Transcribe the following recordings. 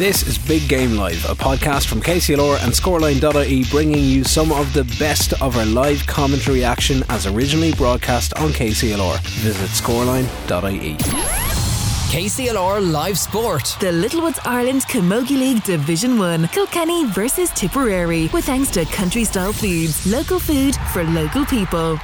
This is Big Game Live, a podcast from KCLR and Scoreline.ie, bringing you some of the best of our live commentary action as originally broadcast on KCLR. Visit scoreline.ie. KCLR Live Sport. The Littlewoods Ireland Camogie League Division 1. Kilkenny versus Tipperary. With thanks to Country Style Foods. Local food for local people.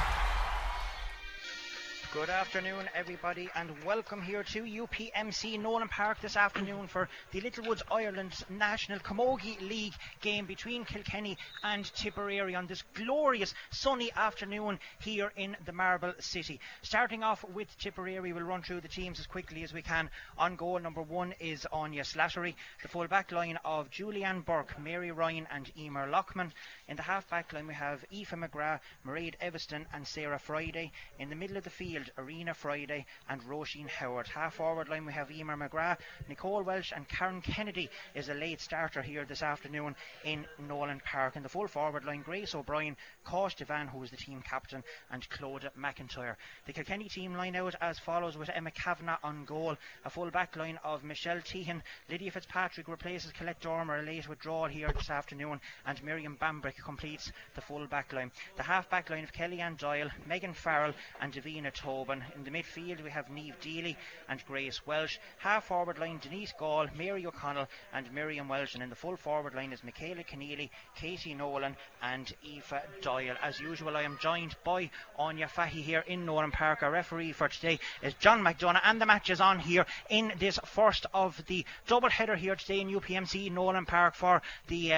Good afternoon, everybody, and welcome here to UPMC Nolan Park this afternoon for the Littlewoods Ireland's National Camogie League game between Kilkenny and Tipperary on this glorious sunny afternoon here in the Marble City. Starting off with Tipperary, we'll run through the teams as quickly as we can. On goal, number one is Anya Slattery. The full back line of Julianne Burke, Mary Ryan and Emer Lockman. In the half back line, we have Aoife McGrath, Mairead Everston and Sarah Friday. In the middle of the field, Arena Friday and Roisin Howard. Half forward line, we have Emer McGrath, Nicole Welsh and Karen Kennedy is a late starter here this afternoon in Nolan Park. In the full forward line, Grace O'Brien, Kosh Devan, who is the team captain, and Clodagh McIntyre. The Kilkenny team line out as follows, with Emma Kavanagh on goal. A full back line of Michelle Tehan. Lydia Fitzpatrick replaces Colette Dormer, a late withdrawal here this afternoon, and Miriam Bambrick completes the full back line. The half back line of Kellyanne Doyle, Megan Farrell and Davina Tobin. In the midfield, we have Niamh Deely and Grace Welsh. Half forward line, Denise Gall, Mary O'Connell and Miriam Welsh. And in the full forward line is Michaela Keneally, Katie Nolan and Aoife Doyle. As usual, I am joined by Áine Fahey here in Nolan Park. Our referee for today is John McDonough, and the match is on here in this first of the double header here today in UPMC Nolan Park for the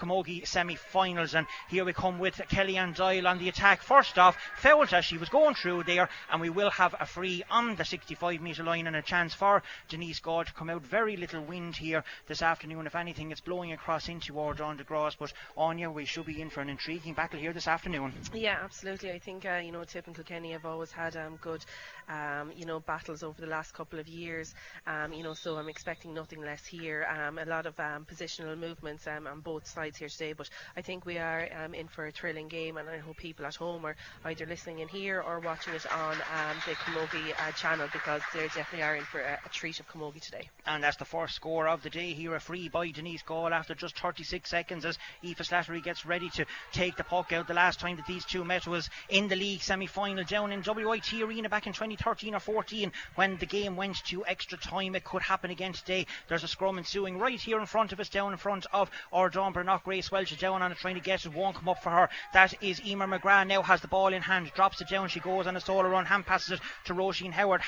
Camogie semi-finals. And here we come with Kellyanne Doyle on the attack. First off, fouled as she was going through there, and we will have a free on the 65 metre line and a chance for Denise Gall to come out. Very little wind here this afternoon. If anything, it's blowing across into or down the grass. But Áine, we should be in for an intriguing battle here this afternoon. Yeah, absolutely. I think Tip and Kilkenny have always had good battles over the last couple of years. So I'm expecting nothing less here. A lot of positional movements on both sides here today. But I think we are in for a thrilling game, and I hope people at home are either listening in here or watching it on the Camogie channel, because they definitely are in for a treat of Camogie today. And that's the first score of the day here, a free by Denise Gall after just 36 seconds as Aoife Slattery gets ready to take the puck out. The last time that these two met was in the league semi-final down in WIT Arena back in 2013 or 14 when the game went to extra time. It could happen again today. There's a scrum ensuing right here in front of us, down in front of Ordawn Burnok. Grace Welsh down on it trying to get it, won't come up for her. That is Emer McGrath, now has the ball in hand, drops it down, she goes on a solo run, hand passes it to Roisin Howard.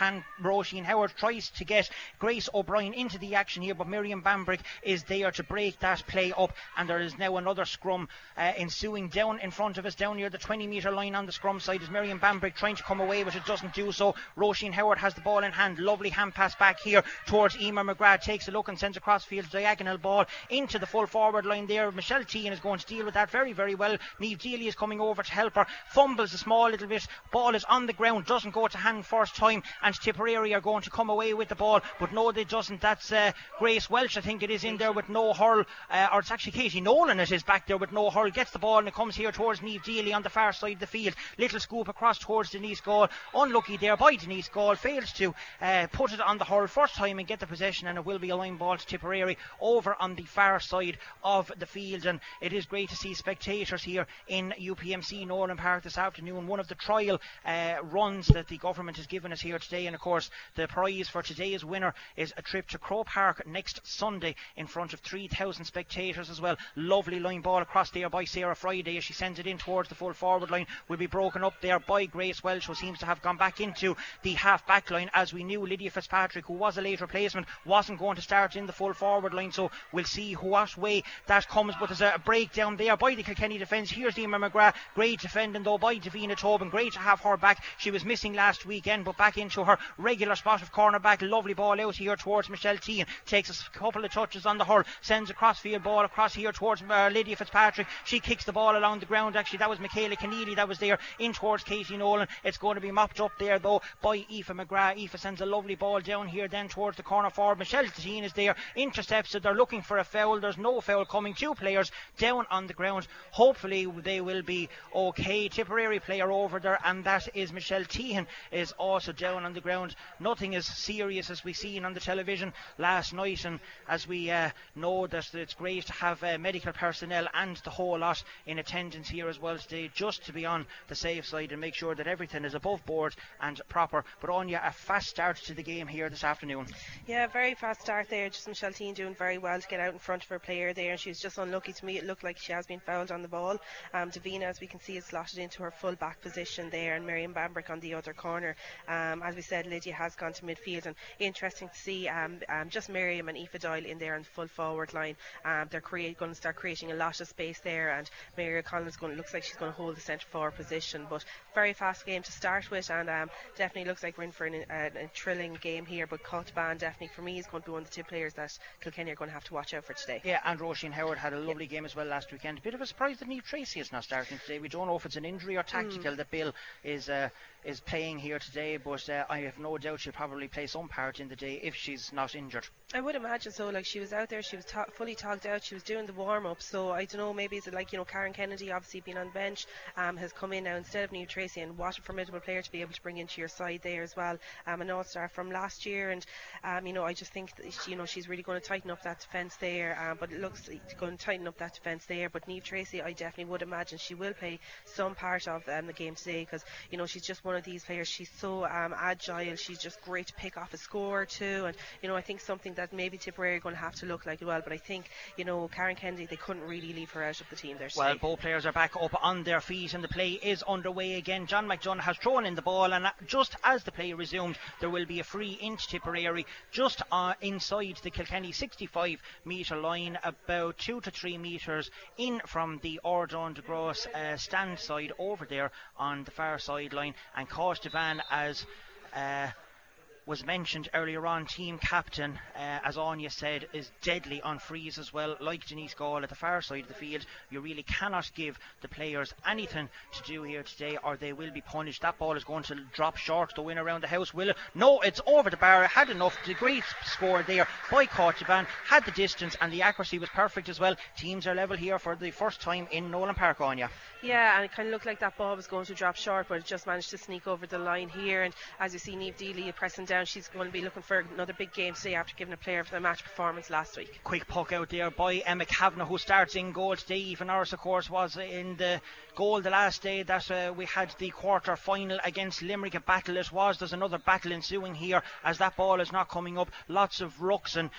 Roisin Howard tries to get Grace O'Brien into the action here, but Miriam Bambrick is there to break that play up, and there is now another scrum ensuing down in front of us, down near the 20 metre line on the scrum side is Miriam Bambrick trying to come away, but it doesn't do so. Roisin Howard has the ball in hand, lovely hand pass back here towards Emer McGrath, takes a look and sends a crossfield diagonal ball into the full forward line there. Michelle Tehan is going to deal with that very, very well. Niamh Deely is coming over to help her, fumbles a small little bit, ball is on the ground, doesn't go to hand first time, and Tipperary are going to come away with the ball, but no, they doesn't. That's Grace Welsh, I think it is, in there with no hurl, or it's actually Katie Nolan it is back there with no hurl, gets the ball and it comes here towards Niamh Deely on the far side of the field. Little scoop across towards Denise Gall, unlucky there by Denise Gall, fails to put it on the hurl first time and get the possession, and it will be a line ball to Tipperary over on the far side of the field. And it is great to see spectators here in UPMC Nolan Park this afternoon, one of the trial runs that the government has given us here today. And of course the prize for today's winner is a trip to Croke Park next Sunday in front of 3,000 spectators as well. Lovely line ball across there by Sarah Friday as she sends it in towards the full forward line, will be broken up there by Grace Welsh, who seems to have gone back into the half back line. As we knew, Lydia Fitzpatrick, who was a late replacement, wasn't going to start in the full forward line, so we'll see what way that comes. But there's a breakdown there by the Kilkenny defence. Here's Emer McGrath, great defending though by Davina Tobin, great to have her back. She was missing last weekend, but back into her regular spot of cornerback. Lovely ball out here towards Michelle Tehan, takes a couple of touches on the hurl, sends a crossfield ball across here towards Lydia Fitzpatrick. She kicks the ball along the ground. Actually, that was Michaela Keneally that was there, in towards Katie Nolan. It's going to be mopped up there though by Aoife McGrath. Aoife sends a lovely ball down here then towards the corner forward. Michelle Tehan is there, intercepts it. They're looking for a foul. There's no foul coming. Two players down on the ground. Hopefully they will be okay. Tipperary player over there, and that is Michelle Tehan is also down on the ground. Nothing as serious as we seen on the television last night, and as we know that it's great to have medical personnel and the whole lot in attendance here as well today, just to be on the safe side and make sure that everything is above board and proper. But Áine, a fast start to the game here this afternoon. Yeah, very fast start there. Just Michelle Tien doing very well to get out in front of her player there, and she was just unlucky. To me it looked like she has been fouled on the ball. Davina, as we can see, is slotted into her full back position there, and Miriam Bambrick on the other corner. As we said, Lydia has gone to midfield, and interesting to see just Miriam and Aoife Doyle in there in the full forward line. They're going to start creating a lot of space there, and Mary Collins looks like she's going to hold the centre forward position. But very fast game to start with, and definitely looks like we're in for a thrilling game here. But Cotban definitely for me is going to be one of the two players that Kilkenny are going to have to watch out for today. Yeah, and Roisin Howard had a lovely game as well last weekend. A bit of a surprise that Niamh Tracy is not starting today. We don't know if it's an injury or tactical that Bill is playing here today, but I have no doubt she'll probably play some part in the day if she's not injured. I would imagine so. Like, she was out there, she was fully togged out, she was doing the warm-up, so I don't know, maybe is it like, you know, Karen Kennedy obviously being on the bench has come in now instead of Niamh Tracy, and what a formidable player to be able to bring into your side there as well. An all-star from last year, and you know, I just think that she's really going to tighten up that defence there, but it looks like she's going to tighten up that defence there. But Niamh Tracy, I definitely would imagine she will play some part of the game today, because you know, she's just one of these players. She's so agile, she's just great to pick off a score too, and you know, I think something that maybe Tipperary are going to have to look like as well. But I think, you know, Karen Kennedy, they couldn't really leave her out of the team there today. Well, both players are back up on their feet and the play is underway again. John McDonough has thrown in the ball, and just as the play resumed, there will be a free into Tipperary just inside the Kilkenny 65 metre line, about 2 to 3 metres in from the Ardón de Gros stand side over there on the far sideline. And Cotban, as was mentioned earlier on, team captain, as Áine said, is deadly on frees as well. Like Denise Gall at the far side of the field, you really cannot give the players anything to do here today, or they will be punished. That ball is going to drop short. The win around the house, will it? No, it's over the bar. Had enough. The great score there by Cotban, had the distance and the accuracy was perfect as well. Teams are level here for the first time in Nolan Park, Áine. Yeah, and it kind of looked like that ball was going to drop short, but it just managed to sneak over the line here. And as you see, Niamh Dealey pressing down, she's going to be looking for another big game today after giving a player for the match performance last week. Quick puck out there by Emma Kavanagh, who starts in goal today. Even ours, of course, was in the goal the last day that we had the quarter final against Limerick. A battle it was. There's another battle ensuing here as that ball is not coming up. Lots of rucks and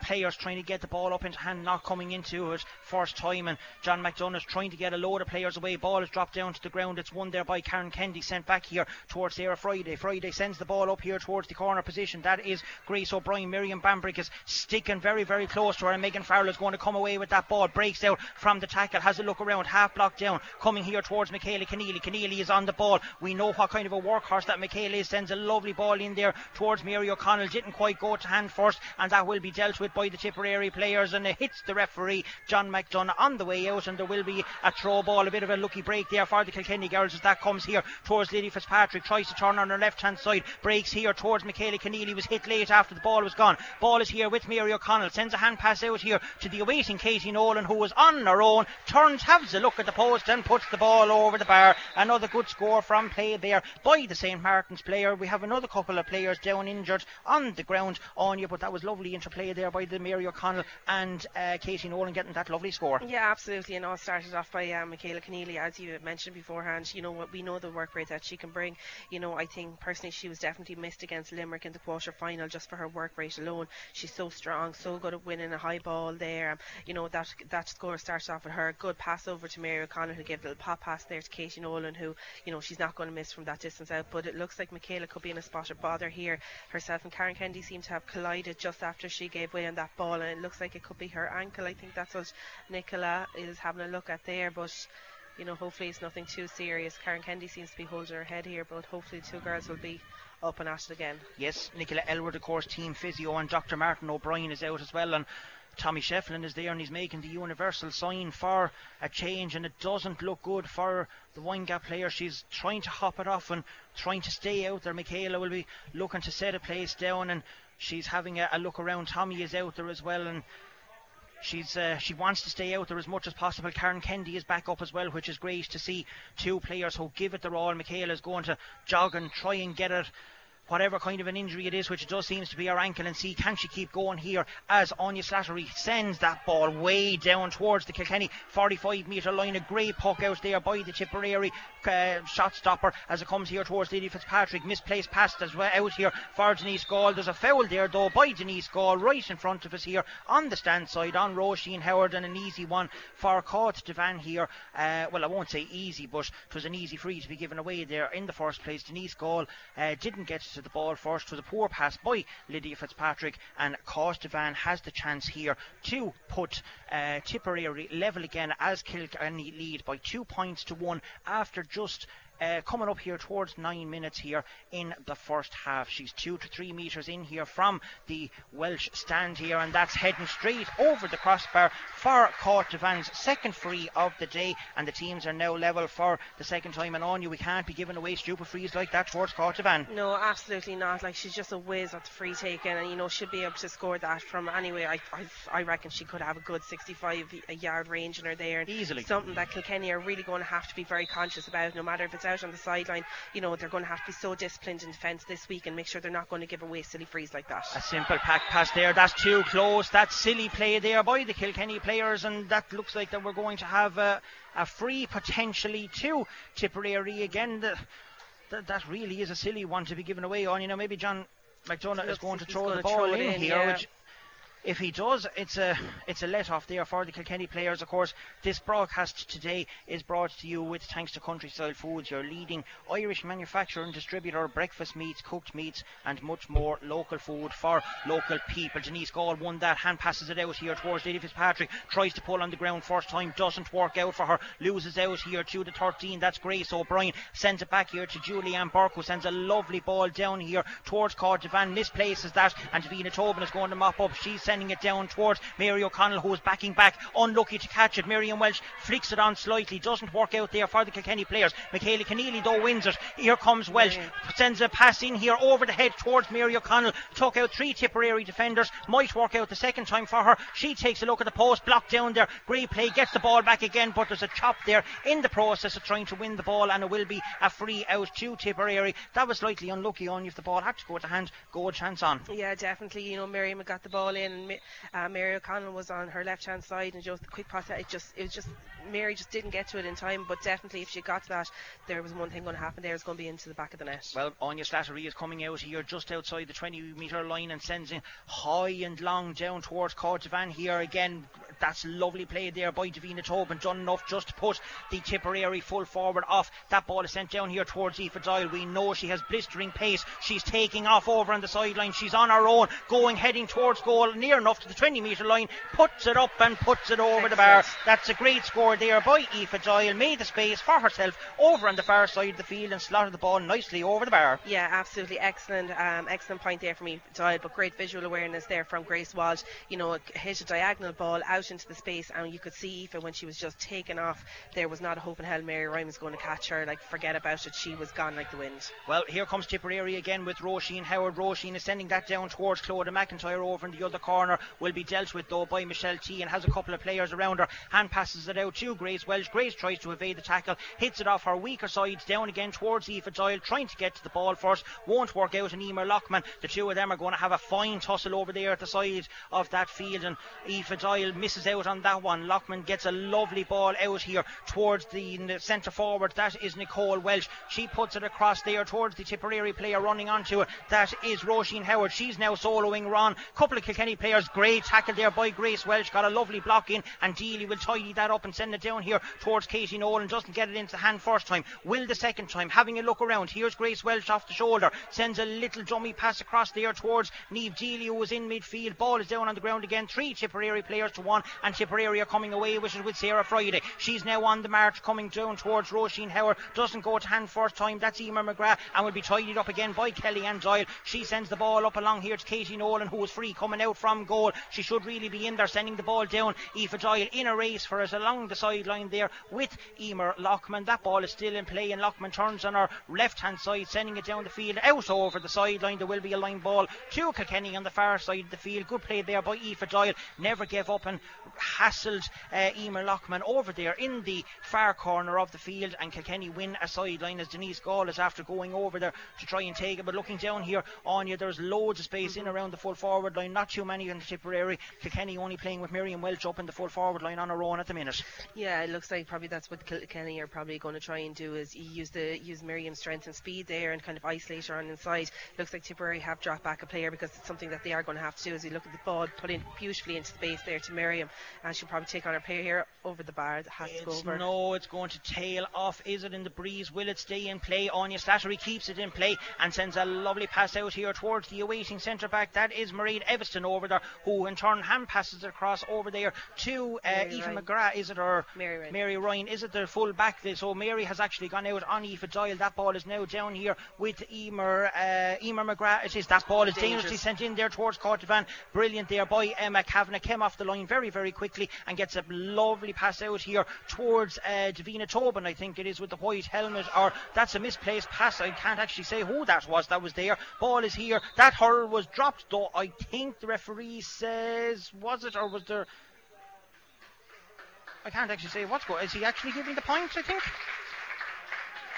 players trying to get the ball up into hand, not coming into it first time, and John McDonough's trying to get a load of players away. Ball is dropped down to the ground. It's won there by Karen Kennedy, sent back here towards Sarah Friday. Friday sends the ball up here towards the corner position. That is Grace O'Brien. Miriam Bambrick is sticking very, very close to her, and Megan Farrell is going to come away with that ball. Breaks out from the tackle, has a look around, half blocked down, coming here towards Michaela Keneally. Keneally is on the ball. We know what kind of a workhorse that Michaela is. Sends a lovely ball in there towards Mary O'Connell. Didn't quite go to hand first, and that will be dealt with by the Tipperary players, and it hits the referee John McDonough on the way out, and there will be a throw ball. A bit of a lucky break there for the Kilkenny girls as that comes here towards Lily Fitzpatrick. Tries to turn on her left hand side, breaks here towards Michaela Keneally. Was hit late after the ball was gone. Ball is here with Mary O'Connell, sends a hand pass out here to the awaiting Katie Nolan, who was on her own, turns, has a look at the post and puts the ball over the bar. Another good score from play there by the St. Martin's player. We have another couple of players down injured on the ground, Áine, but that was lovely interplay there by the Mary O'Connell and Katie Nolan getting that lovely score. Yeah, absolutely. And all started off by Michaela Keneally, as you mentioned beforehand. You know what, we know the work rate that she can bring. You know, I think personally she was definitely missed against Limerick in the quarter final just for her work rate alone. She's so strong, so good at winning a high ball there. You know, that score starts off with her. Good pass over to Mary O'Connell, who gave a little pop pass there to Katie Nolan, who, you know, she's not going to miss from that distance out. But it looks like Michaela could be in a spot of bother here. Herself and Karen Kennedy seem to have collided just after she gave way on that ball, and it looks like it could be her ankle. I think that's what Nicola is having a look at there, but you know, hopefully it's nothing too serious. Karen Kennedy seems to be holding her head here, but hopefully the two girls will be up and at it again. Yes, Nicola Elwood, of course, team physio, and Dr. Martin O'Brien is out as well, and Tommy Shefflin is there, and he's making the universal sign for a change, and it doesn't look good for the Windgap player. She's trying to hop it off and trying to stay out there. Michaela will be looking to set a place down, and she's having a look around. Tommy is out there as well, and She wants to stay out there as much as possible. Karen Kennedy is back up as well, which is great to see. Two players who give it their all. Michaela is going to jog and try and get it, whatever kind of an injury it is, which it does seems to be her ankle, and see can she keep going here as Anya Slattery sends that ball way down towards the Kilkenny 45-metre line. A great puck out there by the Tipperary shot stopper as it comes here towards Lily Fitzpatrick. Misplaced pass as well out here for Denise Gall. There's a foul there though by Denise Gall right in front of us here on the stand side on Roisin Howard, and an easy one for Caught Devan here. Well, I won't say easy, but it was an easy free to be given away there in the first place. Denise Gall didn't get to the ball first. Was a poor pass by Lydia Fitzpatrick, and Costavan has the chance here to put Tipperary level again as Kilkenny lead by 2-1 after just coming up here towards 9 minutes here in the first half. She's 2 to 3 metres in here from the Welsh stand here, and that's heading straight over the crossbar for Caught Devan's second free of the day, and the teams are now level for the second time. And Anya, we can't be giving away stupid frees like that towards Caught Devan. No, absolutely not. Like, she's just a whiz at the free taking, and you know she'll be able to score that from anyway. I reckon she could have a good 65-yard range in her there, and easily something that Kilkenny are really going to have to be very conscious about, no matter if it's out on the sideline. You know, they're going to have to be so disciplined in defence this week and make sure they're not going to give away silly frees like that. A simple pack pass there, that's too close. That silly play there by the Kilkenny players, and that looks like that we're going to have a free potentially to Tipperary again. That really is a silly one to be given away on. You know, maybe John McDonough is going to throw the ball in here, yeah. Which if he does, it's a let-off there for the Kilkenny players. Of course, this broadcast today is brought to you with thanks to Countryside Foods, your leading Irish manufacturer and distributor. Breakfast meats, cooked meats and much more local food for local people. Denise Gall won that, hand passes it out here towards Lady Fitzpatrick, tries to pull on the ground first time, doesn't work out for her, loses out here to the 13. That's Grace O'Brien, sends it back here to Julianne Burke, who sends a lovely ball down here towards Caught Devan, misplaces that, and Davina Tobin is going to mop up. She's sending it down towards Mary O'Connell, who is backing back, unlucky to catch it. Miriam Welsh flicks it on slightly, doesn't work out there for the Kilkenny players. Michaela Keneally though wins it. Here comes Welsh, sends a pass in here over the head towards Mary O'Connell, took out three Tipperary defenders, might work out the second time for her. She takes a look at the post, blocked down there. Great play, gets the ball back again, but there's a chop there in the process of trying to win the ball, and it will be a free out to Tipperary. That was slightly unlucky on you. If the ball had to go to hand, go a chance on. Yeah, definitely. You know, Miriam got the ball in, Mary O'Connell was on her left hand side, and just the quick pass, it was just Mary just didn't get to it in time. But definitely if she got to that, there was one thing going to happen there, it's going to be into the back of the net. Well, Anya Slattery is coming out here just outside the 20 metre line and sends it high and long down towards Caught Devan here again. That's lovely play there by Davina Tobin, done enough just to put the Tipperary full forward off. That ball is sent down here towards Aoife Doyle. We know she has blistering pace, she's taking off over on the sideline, she's on her own, going heading towards goal, near enough to the 20 metre line, puts it up and puts it over the bar. That's a great score there by Aoife Doyle, made the space for herself over on the far side of the field and slotted the ball nicely over the bar. Yeah, absolutely excellent, excellent point there from Aoife Doyle, but great visual awareness there from Grace Walsh. You know, hit a diagonal ball out into the space, and you could see Aoife when she was just taken off, there was not a hope in hell Mary Ryan was going to catch her. Like, forget about it, she was gone like the wind. Well, here comes Tipperary again with Roisin Howard. Roisin is sending that down towards Clodagh McIntyre over in the other corner, will be dealt with though by Michelle T, and has a couple of players around her. Hand passes it out to Grace Welsh. Grace tries to evade the tackle, hits it off her weaker side, down again towards Aoife Doyle, trying to get to the ball first, won't work out. And Emer Lockman, the two of them are going to have a fine tussle over there at the side of that field, and Aoife Doyle misses out on that one. Lockman gets a lovely ball out here towards the centre forward, that is Nicole Welsh. She puts it across there towards the Tipperary player running onto it, that is Roisin Howard. She's now soloing Ron, couple of Kilkenny players. Great tackle there by Grace Welsh, got a lovely block in, and Dealey will tidy that up and send it down here towards Katie Nolan. Doesn't get it into the hand first time, will the second time. Having a look around, here's Grace Welsh off the shoulder, sends a little dummy pass across there towards Niamh Dealey, who was in midfield. Ball is down on the ground again, three Tipperary players to one, and Tipperary are coming away, which is with Sarah Friday. She's now on the march, coming down towards Roisin Howard, doesn't go to hand first time. That's Emer McGrath, and will be tidied up again by Kellyanne Doyle. She sends the ball up along here to Katie Nolan, who was free coming out from goal. She should really be in there, sending the ball down. Aoife Doyle in a race for us along the sideline there with Emer Lockman. That ball is still in play, and Lockman turns on her left hand side, sending it down the field out over the sideline. There will be a line ball to Kilkenny on the far side of the field. Good play there by Aoife Doyle, never gave up, and hassled Emer Lockman over there in the far corner of the field, and Kilkenny win a sideline as Denise Gall is after going over there to try and take it. But looking down here, Anya, there's loads of space in around the full forward line, not too many in Tipperary. Kilkenny only playing with Miriam Welch up in the full forward line on her own at the minute. Yeah, it looks like probably that's what Kilkenny are probably going to try and do, is use Miriam's strength and speed there and kind of isolate her on inside. Looks like Tipperary have dropped back a player because it's something that they are going to have to do, as you look at the ball put in beautifully into space there to Miriam, and she'll probably take on her player here over the bar. That has to go over. No, it's going to tail off. Is it in the breeze? Will it stay in play? Anya Slattery keeps it in play and sends a lovely pass out here towards the awaiting centre back. That is Mairead Everston over there, who in turn hand passes across over there to Aoife McGrath. Is it her? Mary Ryan. Is it the full back? So Mary has actually gone out on Aoife Doyle. That ball is now down here with Emer McGrath. It is. That ball is dangerously sent in there towards Cortevan. Brilliant there by Emma Kavanagh. Came off the line very, very quickly and gets a lovely pass out here towards Davina Tobin, I think it is, with the white helmet. Or that's a misplaced pass. I can't actually say who that was. That was there. Ball is here. That hurl was dropped, though. I think the referee says, was it, or was there? I can't actually say what's going on. Is he actually giving the point, I think?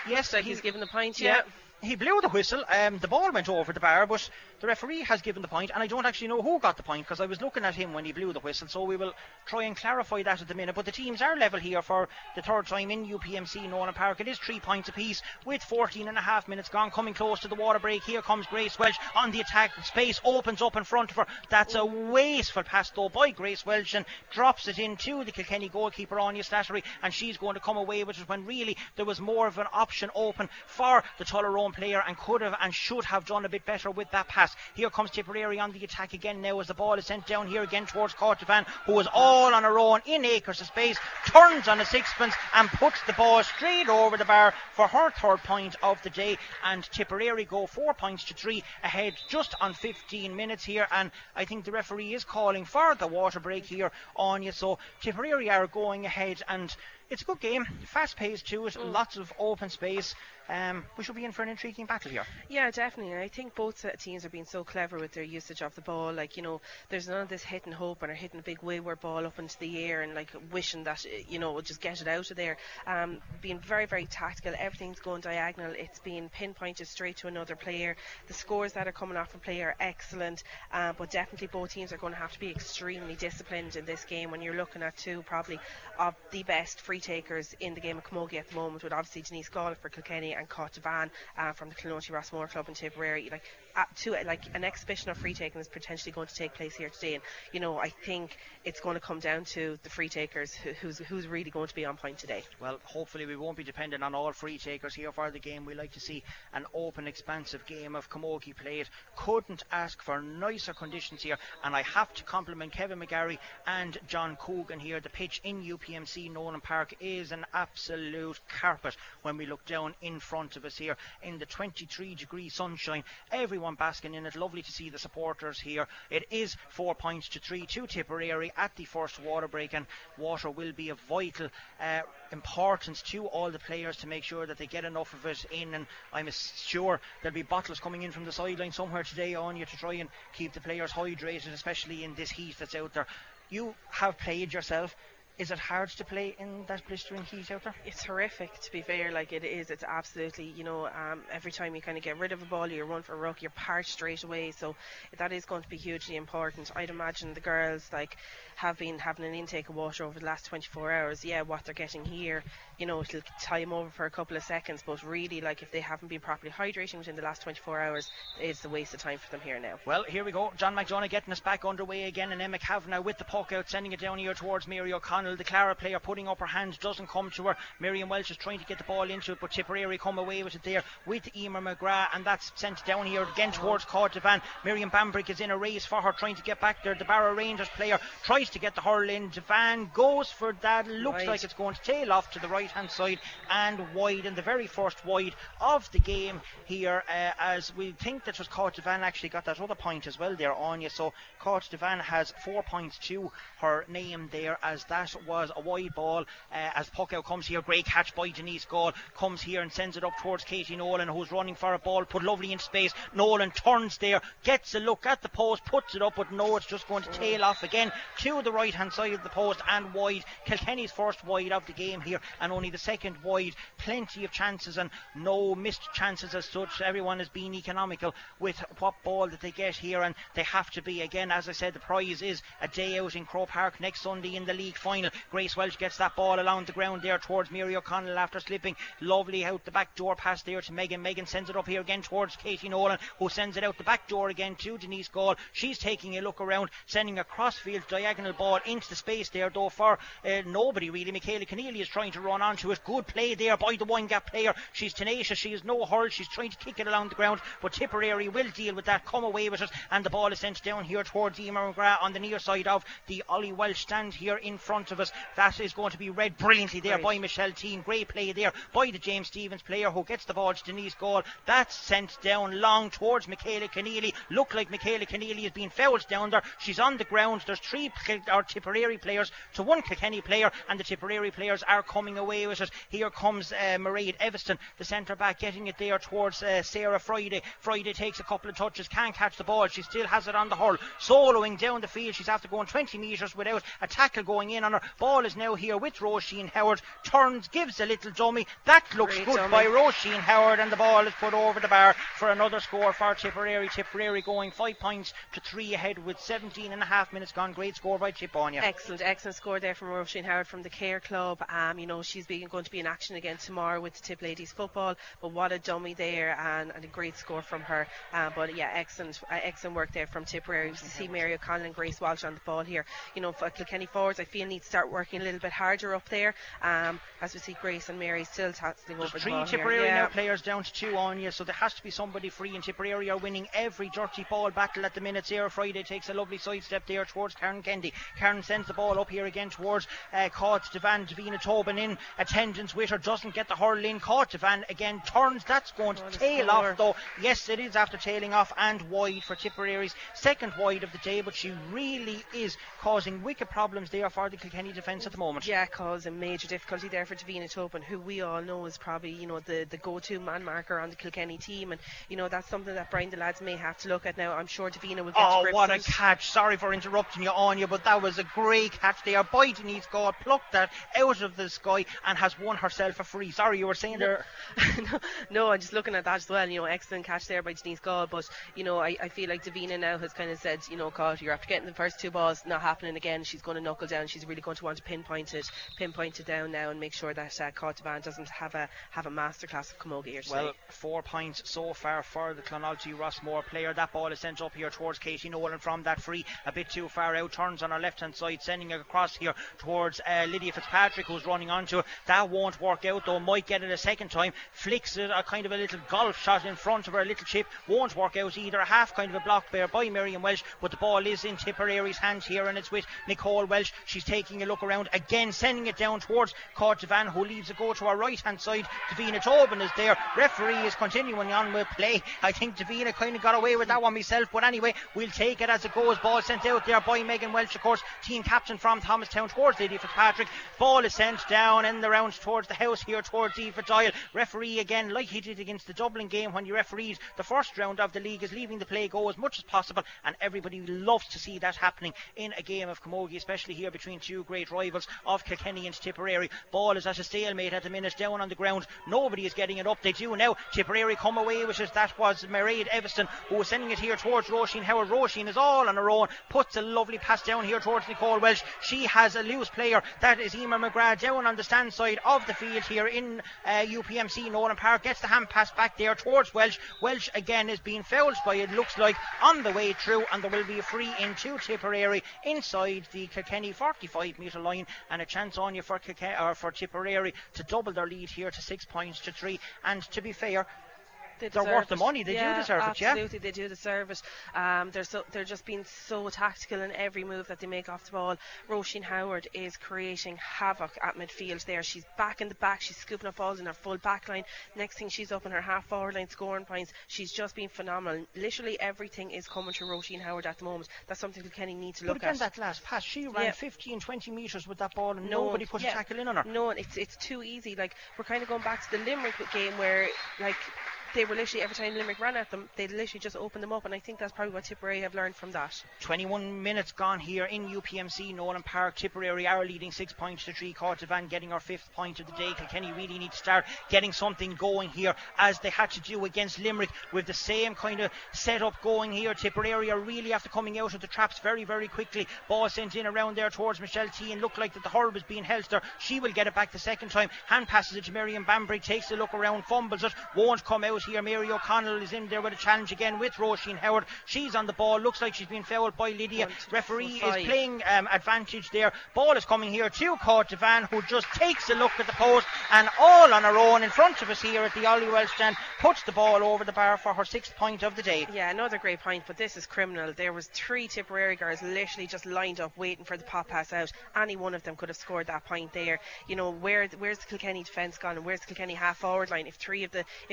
Yes, he's giving the point, yeah. He blew the whistle, the ball went over the bar, but the referee has given the point, and I don't actually know who got the point because I was looking at him when he blew the whistle, so we will try and clarify that at the minute. But the teams are level here for the third time in UPMC Nolan Park. It is 3 points apiece with 14 and a half minutes gone, coming close to the water break. Here comes Grace Welch on the attack. Space opens up in front of her. That's a wasteful pass though by Grace Welch, and drops it into the Kilkenny goalkeeper Anya Slattery, and she's going to come away with it when really there was more of an option open for the Tullerone player, and could have and should have done a bit better with that pass. Here comes Tipperary on the attack again now, as the ball is sent down here again towards Cortevan, who is all on her own in acres of space, turns on a sixpence and puts the ball straight over the bar for her third point of the day, and Tipperary go 4 points to 3 ahead just on 15 minutes here, and I think the referee is calling for the water break here on you. So Tipperary are going ahead, and it's a good game, fast paced to it, lots of open space. We should be in for an intriguing battle here. Yeah, definitely. And I think both teams are being so clever with their usage of the ball. Like, you know, there's none of this hit and hope and hitting a big wayward ball up into the air and like wishing that, you know, just get it out of there. Being very, very tactical. Everything's going diagonal. It's being pinpointed straight to another player. The scores that are coming off a play are excellent. But definitely both teams are going to have to be extremely disciplined in this game when you're looking at two probably of the best free takers in the game of Camogie at the moment, with obviously Denise Gall for Kilkenny and Cortevan from the Clononty Rossmore Club in Tipperary. An exhibition of free taking is potentially going to take place here today, and you know, I think it's going to come down to the free takers who's really going to be on point today. Well, hopefully we won't be dependent on all free takers here for the game. We like to see an open, expansive game of Camogie played. Couldn't ask for nicer conditions here, and I have to compliment Kevin McGarry and John Coogan here. The pitch in UPMC Nolan Park is an absolute carpet when we look down in front of us here in the 23 degree sunshine, everyone basking in it. Lovely to see the supporters here. It is 4 points to 3 to Tipperary at the first water break, and water will be of vital importance to all the players to make sure that they get enough of it in, and I'm sure there'll be bottles coming in from the sideline somewhere today on you to try and keep the players hydrated, especially in this heat that's out there. You have played yourself. Is it hard to play in that blistering heat out there? It's horrific, to be fair. Like, it is. It's absolutely, you know, every time you kind of get rid of a ball, you run for a ruck, you're parched straight away. So that is going to be hugely important. I'd imagine the girls, like, have been having an intake of water over the last 24 hours. Yeah, what they're getting here, you know, it'll tie them over for a couple of seconds. But really, like, if they haven't been properly hydrating within the last 24 hours, it's a waste of time for them here now. Well, here we go. John McDonough getting us back underway again, and Emma Kavanagh with the puck out, sending it down here towards Mary O'Connell. The Clara player putting up her hand, doesn't come to her. Miriam Welch is trying to get the ball into it, but Tipperary come away with it there with Emer McGrath, and that's sent down here again towards Cortevan. Miriam Bambrick is in a race for her, trying to get back there. The Barra Rangers player tries to get the hurl in. Devan goes for that, looks right. Like it's going to tail off to the right hand side and wide, and the very first wide of the game here, as we think that was Cortevan actually got that other point as well there, Anya. So Cortevan has 4 points to her name there, as that that was a wide ball as puck out comes here. Great catch by Denise Gall, comes here and sends it up towards Katie Nolan, who's running for a ball, put lovely in space. Nolan turns there, gets a look at the post, puts it up, but no, it's just going to tail off again to the right hand side of the post and wide. Kilkenny's first wide of the game here, and only the second wide. Plenty of chances and no missed chances as such. Everyone has been economical with what ball that they get here, and they have to be again. As I said, the prize is a day out in Croke Park next Sunday in the league final. Grace Welsh gets that ball along the ground there towards Mary O'Connell after slipping. Lovely out the back door pass there to Megan. Megan sends it up here again towards Katie Nolan, who sends it out the back door again to Denise Gall. She's taking a look around, sending a crossfield diagonal ball into the space there though for nobody really. Michaela Keneally is trying to run onto it. Good play there by the one gap player. She's tenacious, she is no hurl, she's trying to kick it along the ground, but Tipperary will deal with that, come away with it, and the ball is sent down here towards Emer McGrath on the near side of the Ollie Welsh stand here in front of us. That is going to be read brilliantly there by Michelle Teen. Great play there by the James Stephens player, who gets the ball to Denise Gall. That's sent down long towards Michaela Keneally. Look like Michaela Keneally has been fouled down there. She's on the ground. There's three Tipperary players to one Kilkenny player, and the Tipperary players are coming away with it. Here comes Mairead Everston, the centre back, getting it there towards Sarah Friday. Friday takes a couple of touches, can't catch the ball. She still has it on the hurl, soloing down the field. She's after going 20 metres without a tackle going in on her. Ball is now here with Roisin Howard. Turns, gives a little dummy. That looks great good dummy by Roisin Howard, and the ball is put over the bar for another score for Tipperary. Tipperary going 5 points to 3 ahead with 17.5 minutes gone. Great score by Chip Bonia. Excellent score there from Roisin Howard from the Care Club. You know, she's going to be in action again tomorrow with the Tip Ladies football, but what a dummy there, and a great score from her. But yeah, excellent work there from Tipperary. To see Mary O'Connell and Grace Walsh on the ball here, you know, for Kilkenny forwards I feel need to start working a little bit harder up there, as we see Grace and Mary still tackling over the ball. Three Tipperary now players down to 2 on you, so there has to be somebody free, and Tipperary are winning every dirty ball battle at the minute. Sarah Friday takes a lovely sidestep there towards Karen Kendi. Karen sends the ball up here again towards Caught Devan. Davina Tobin in attendance with her, doesn't get the hurl in. Caught Devan again turns, that's going to tail off though. Yes, it is after tailing off and wide for Tipperary's second wide of the day, but she really is causing wicked problems there for the Kilkenny defence at the moment. Yeah, causing major difficulty there for Davina Tobin, who we all know is probably, you know, the go-to man marker on the Kilkenny team, and you know that's something that Brian the lads may have to look at now. I'm sure Davina will get to grips. Oh, what a catch. Sorry for interrupting you, Anya, but that was a great catch there by Denise Gall. Plucked that out of the sky and has won herself a free. Sorry, you were saying there. No, I'm just looking at that as well. You know, excellent catch there by Denise Gall, but you know, I feel like Davina now has kind of said, you know, God, you're after getting the first 2 balls, not happening again. She's going to knuckle down. She's really going to want to pinpoint it down now and make sure that Caught doesn't have a masterclass of Camogie here today. Well, 4 points so far for the Clonalty Rossmore player. That ball is sent up here towards Katie Nolan from that free, a bit too far out. Turns on her left hand side, sending it across here towards Lydia Fitzpatrick, who's running onto it. That won't work out though. Might get it a second time. Flicks it, a kind of a little golf shot in front of her, a little chip. Won't work out either. A half kind of a block there by Miriam Welsh, but the ball is in Tipperary's hands here, and it's with Nicole Welsh. She's taking a look around again, sending it down towards Caught Devan, who leaves a go to her right hand side. Davina Tobin is there. Referee is continuing on with play. I think Davina kind of got away with that one myself, but anyway, we'll take it as it goes. Ball sent out there by Megan Welsh, of course, team captain from Thomastown, towards Lydia Fitzpatrick. Ball is sent down in the rounds towards the house here towards Aoife Doyle. Referee again, like he did against the Dublin game when he refereed the first round of the league, is leaving the play go as much as possible, and everybody loves to see that happening in a game of Camogie, especially here between 2 great rivals of Kilkenny and Tipperary. Ball is at a stalemate at the minute, down on the ground. Nobody is getting it up. They do now. Tipperary come away with it. That was Mairead Everston who was sending it here towards Roisin Howard. Roisin is all on her own, puts a lovely pass down here towards Nicole Welsh. She has a loose player. That is Emer McGrath down on the stand side of the field here in UPMC Nolan Park. Gets the hand pass back there towards Welsh. Welsh again is being fouled by, it looks like, on the way through, and there will be a free in to Tipperary inside the Kilkenny 45 metre line, and a chance on you for Tipperary to double their lead here to 6 points to 3. And to be fair, they're worth the money. They do deserve it, yeah? Absolutely, they do deserve it. They're just being so tactical in every move that they make off the ball. Roisin Howard is creating havoc at midfield there. She's back in the back. She's scooping up balls in her full back line. Next thing, she's up in her half forward line scoring points. She's just been phenomenal. Literally everything is coming to Roisin Howard at the moment. That's something Kilkenny need to look at. But again, that last pass, she ran 15, 20 metres with that ball and nobody put a tackle in on her. No, it's too easy. Like, we're kind of going back to the Limerick game where, like, they were literally, every time Limerick ran at them, they literally just opened them up, and I think that's probably what Tipperary have learned from that. 21 minutes gone here in UPMC Nolan Park. Tipperary are leading 6 points to 3. Cortavan getting our 5th point of the day. Kilkenny really need to start getting something going here, as they had to do against Limerick, with the same kind of setup going here. Tipperary are really after coming out of the traps very, very quickly. Ball sent in around there towards Michelle T, and looked like that the hurl was being held there. She will get it back the second time, hand passes it to Miriam Bambury, takes a look around, fumbles it, won't come out here. Mary O'Connell is in there with a challenge again with Roisin Howard. She's on the ball, looks like she's been fouled by Lydia. Referee is playing advantage there. Ball is coming here to Cortavan, who just takes a look at the post, and all on her own in front of us here at the Ollywell stand, puts the ball over the bar for her 6th point of the day. Yeah, another great point, but this is criminal. There was 3 Tipperary girls literally just lined up waiting for the pop pass out. Any one of them could have scored that point there. You know, where's the Kilkenny defence gone, and where's the Kilkenny half forward line if the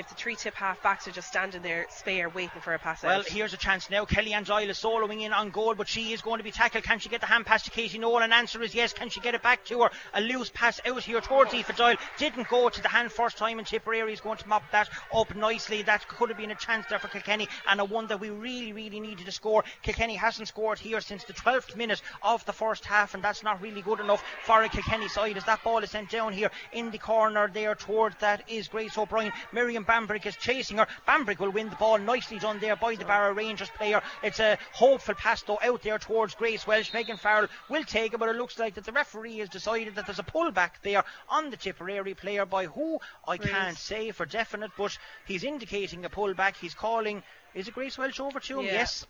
3 tip half backs are just standing there spare waiting for a pass out. Well, here's a chance now. Kellyanne Doyle is soloing in on goal, but she is going to be tackled. Can she get the hand pass to Katie Nolan? Answer is yes. Can she get it back to her? A loose pass out here towards Aoife Doyle. Didn't go to the hand first time, and Tipperary is going to mop that up nicely. That could have been a chance there for Kilkenny, and a one that we really, really needed to score. Kilkenny hasn't scored here since the 12th minute of the first half, and that's not really good enough for a Kilkenny side, as that ball is sent down here in the corner there towards that is Grace O'Brien. Miriam Bambrick is chasing her. Bambrick will win the ball. Nicely done there by the Barra Rangers player. It's a hopeful pass though out there towards Grace Welsh. Megan Farrell will take it, but it looks like that the referee has decided that there's a pullback there on the Tipperary player, by who I can't say for definite, but he's indicating a pullback. He's calling, is it Grace Welsh over to him? Yes.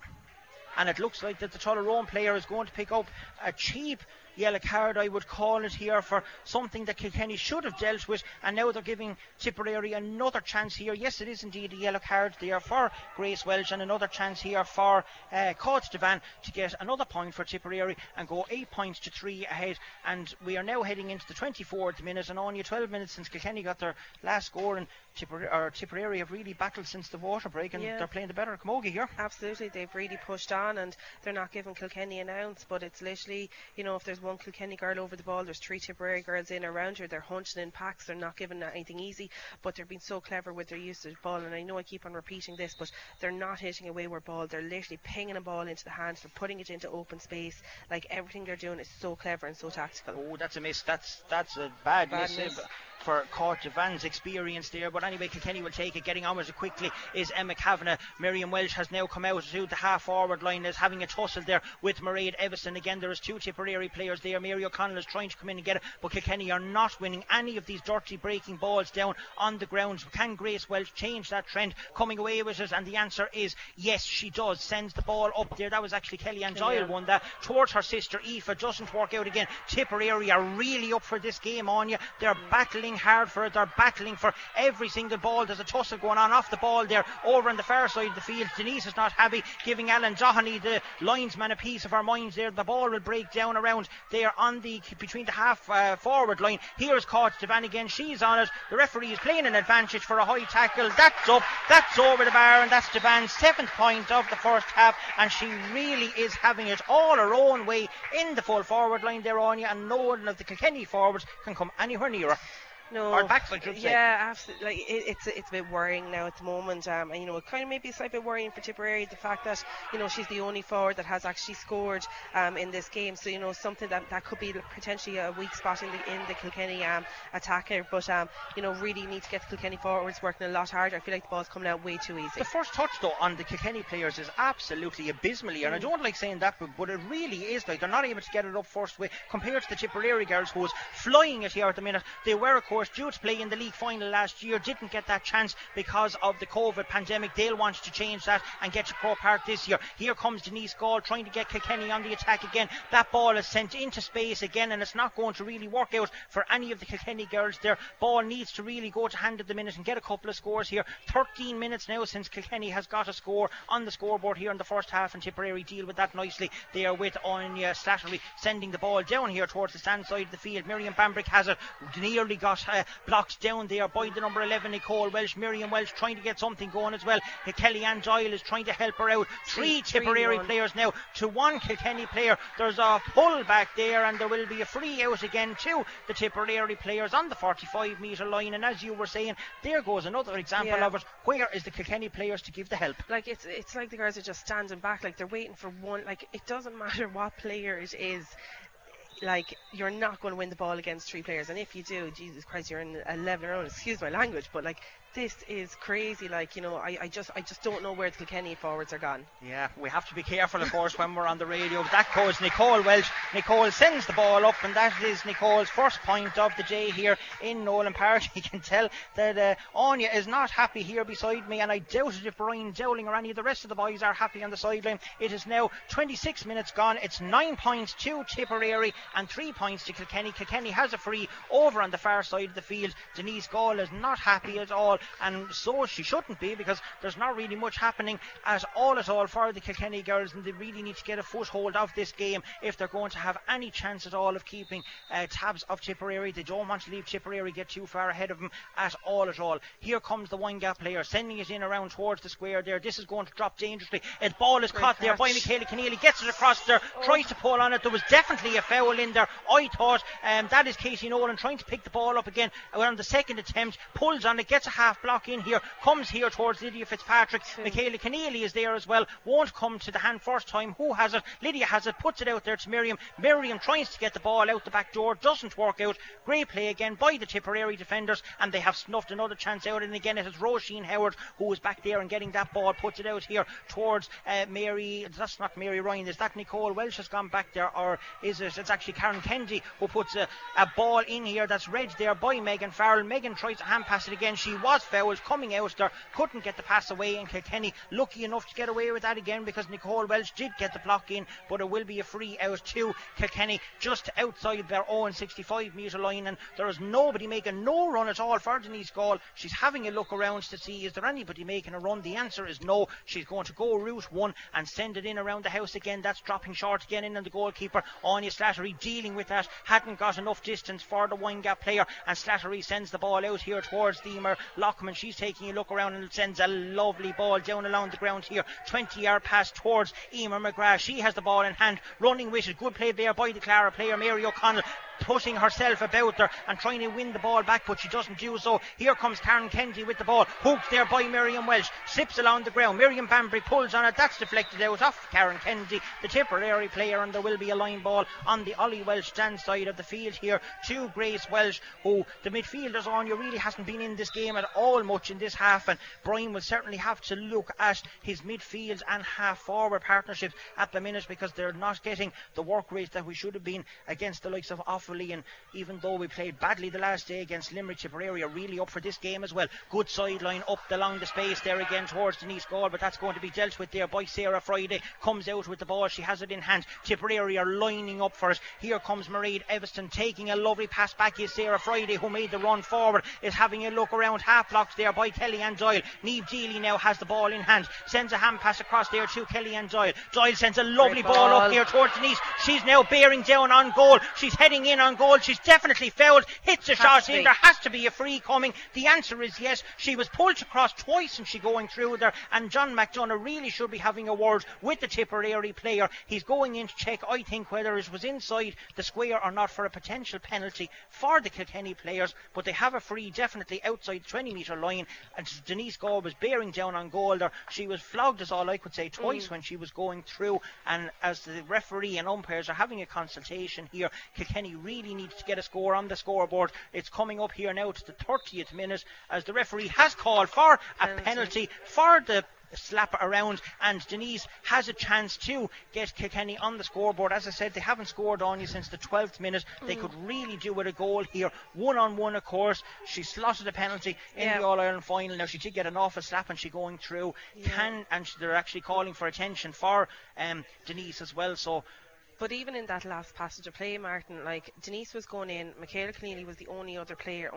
And it looks like that the Tullerone player is going to pick up a cheap yellow card, I would call it here, for something that Kilkenny should have dealt with, and now they're giving Tipperary another chance here. Yes, it is indeed a yellow card there for Grace Welsh, and another chance here for Cortavan to get another point for Tipperary and go 8 points to 3 ahead. And we are now heading into the 24th minute, and only 12 minutes since Kilkenny got their last score, and Tipperary have really battled since the water break, and they're playing the better at Camogie here. Absolutely, they've really pushed on, and they're not giving Kilkenny an ounce. But it's literally, you know, if there's one Kilkenny girl over the ball, there's 3 Tipperary girls in around her. They're hunching in packs, they're not giving anything easy, but they're being so clever with their use of the ball. And I know I keep on repeating this, but they're not hitting a wayward ball. They're literally pinging a ball into the hands, they're putting it into open space. Like, everything they're doing is so clever and so tactical. Oh, that's a miss. That's a bad miss. For Cortavan's experience there, but anyway, Kilkenny will take it. Getting on with it quickly is Emma Kavanagh. Miriam Welsh has now come out to the half forward line, is having a tussle there with Mairead Everson. Again, there is 2 Tipperary players there. Mary O'Connell is trying to come in and get it, but Kilkenny are not winning any of these dirty breaking balls down on the grounds. Can Grace Welsh change that trend, coming away with it? And the answer is yes, she does. Sends the ball up there. That was actually Kellyanne Doyle won that towards her sister Aoife. Doesn't work out again. Tipperary are really up for this game, Anya. They're battling hard for it, they're battling for every single ball. There's a tussle going on off the ball there over on the far side of the field. Denise is not happy, giving Alan Doheny, the linesman, a piece of her mind there. The ball will break down around there on the between the half forward line. Here's Cortavan again, she's on it. The referee is playing an advantage for a high tackle. That's up, that's over the bar, and that's Devan's 7th point of the first half, and she really is having it all her own way in the full forward line there, Anya, and no one of the Kilkenny forwards can come anywhere near her. No. Or back, I should say. Yeah, absolutely. Like, it's a bit worrying now at the moment. And you know, it kind of maybe a slight bit worrying for Tipperary, the fact that, you know, she's the only forward that has actually scored in this game. So, you know, something that could be potentially a weak spot in the Kilkenny attacker. But you know, really need to get the Kilkenny forwards working a lot harder. I feel like the ball's coming out way too easy. The first touch though on the Kilkenny players is absolutely abysmally, and I don't like saying that, but it really is. Like, they're not able to get it up first way compared to the Tipperary girls, who's flying it here at the minute. They were, of course, course, due to play in the league final last year, didn't get that chance because of the COVID pandemic. They'll want to change that and get to Croke Park this year. Here comes Denise Gall trying to get Kilkenny on the attack again. That ball is sent into space again, and it's not going to really work out for any of the Kilkenny girls. Their ball needs to really go to hand at the minute and get a couple of scores here. 13 minutes now since Kilkenny has got a score on the scoreboard here in the first half, and Tipperary deal with that nicely. They are with Anya Slattery sending the ball down here towards the stand side of the field. Miriam Bambrick has it, nearly got blocked down there by the number 11 Nicole Welsh. Miriam Welsh trying to get something going as well. Kellyanne Doyle is trying to help her out. Three Tipperary players now to one Kilkenny player. There's a pull back there, and there will be a free out again to the Tipperary players on the 45 metre line. And as you were saying, there goes another example of it. Where is the Kilkenny players to give the help? Like, it's like the girls are just standing back, like they're waiting for one. Like, it doesn't matter what player it is, like, you're not going to win the ball against three players, and if you do, Jesus Christ, you're in 11-0. Excuse my language, but like, this is crazy. Like, you know, I just don't know where the Kilkenny forwards are gone. Yeah, we have to be careful, of course, when we're on the radio. That goes Nicole Welsh. Nicole sends the ball up, and that is Nicole's first point of the day here in Nolan Park. You can tell that Anya is not happy here beside me, and I doubt it if Brian Dowling or any of the rest of the boys are happy on the sideline. It is now 26 minutes gone. It's 9 points to Tipperary and 3 points to Kilkenny. Kilkenny has a free over on the far side of the field. Denise Gall is not happy at all, and so she shouldn't be, because there's not really much happening at all for the Kilkenny girls, and they really need to get a foothold of this game if they're going to have any chance at all of keeping tabs of Tipperary. They don't want to leave Tipperary get too far ahead of them at all. Here comes the Windgap player sending it in around towards the square there. This is going to drop dangerously. A ball is caught there by Michaela Keneally, gets it across there, tries to pull on it. There was definitely a foul in there, I thought. That is Katie Nolan trying to pick the ball up again on the second attempt, pulls on it, gets a half block in here, comes here towards Lydia Fitzpatrick. Michaela Keneally is there as well, won't come to the hand first time. Who has it? Lydia has it, puts it out there to Miriam tries to get the ball out the back door, doesn't work out. Great play again by the Tipperary defenders, and they have snuffed another chance out, and again it is Roisin Howard who is back there and getting that ball, puts it out here towards that's not Mary Ryan, is that Nicole Welsh has gone back there, or is it, it's actually Karen Kennedy who puts a ball in here that's read there by Megan Farrell. Megan tries to hand pass it again, she was fouled coming out there, couldn't get the pass away, and Kilkenny lucky enough to get away with that again because Nicole Welsh did get the block in, but it will be a free out to Kilkenny just outside their own 65 metre line, and there is nobody making no run at all for Denise Gall. She's having a look around to see is there anybody making a run. The answer is no. She's going to go route one and send it in around the house again. That's dropping short again in, and the goalkeeper Anya Slattery dealing with that, hadn't got enough distance for the Windgap player, and Slattery sends the ball out here towards Deemer Lockman. She's taking a look around, and it sends a lovely ball down along the ground here, 20-yard pass towards Emer McGrath. She has the ball in hand, running with it. Good play there by the Clara player Mary O'Connell, putting herself about there and trying to win the ball back, but she doesn't do so. Here comes Karen Kennedy with the ball, hooked there by Miriam Welsh, slips along the ground. Miriam Bambury pulls on it, that's deflected out off Karen Kennedy, the Tipperary player, and there will be a line ball on the Ollie Welsh stand side of the field here to Grace Welsh, who the midfielders on you really hasn't been in this game at all much in this half, and Brian will certainly have to look at his midfield and half forward partnerships at the minute, because they're not getting the work rate that we should have been against the likes of Off. And even though we played badly the last day against Limerick, Tipperary are really up for this game as well. Good sideline up along the space there again towards Denise Gall, but that's going to be dealt with there by Sarah Friday. Comes out with the ball, she has it in hand. Tipperary are lining up for it. Here comes Mairead Everston taking a lovely pass back. Is Sarah Friday who made the run forward, is having a look around, half blocked there by Kellyanne Doyle. Niamh Deely now has the ball in hand, sends a hand pass across there to Kellyanne Doyle. Doyle sends a lovely ball up here towards Denise. She's now bearing down on goal, she's heading in on goal, she's definitely fouled, hits a shot in. There has to be a free coming. The answer is yes. She was pulled across twice and she going through there, and John McDonough really should be having a word with the Tipperary player. He's going in to check, I think, whether it was inside the square or not for a potential penalty for the Kilkenny players, but they have a free definitely outside the 20 metre line, and Denise Gall was bearing down on goal there. She was flogged, as all I could say, twice when she was going through, and as the referee and umpires are having a consultation here, Kilkenny really needs to get a score on the scoreboard. It's coming up here now to the 30th minute, as the referee has called for a penalty for the slap around, and Denise has a chance to get Kilkenny on the scoreboard. As I said, they haven't scored on you since the 12th minute. They could really do with a goal here. One on one, of course. She slotted a penalty in the All-Ireland final. Now, she did get an awful slap and she going through. And they're actually calling for attention for Denise as well. So, but even in that last passage of play, Martin, like, Denise was going in, Michaela Keneally was the only other player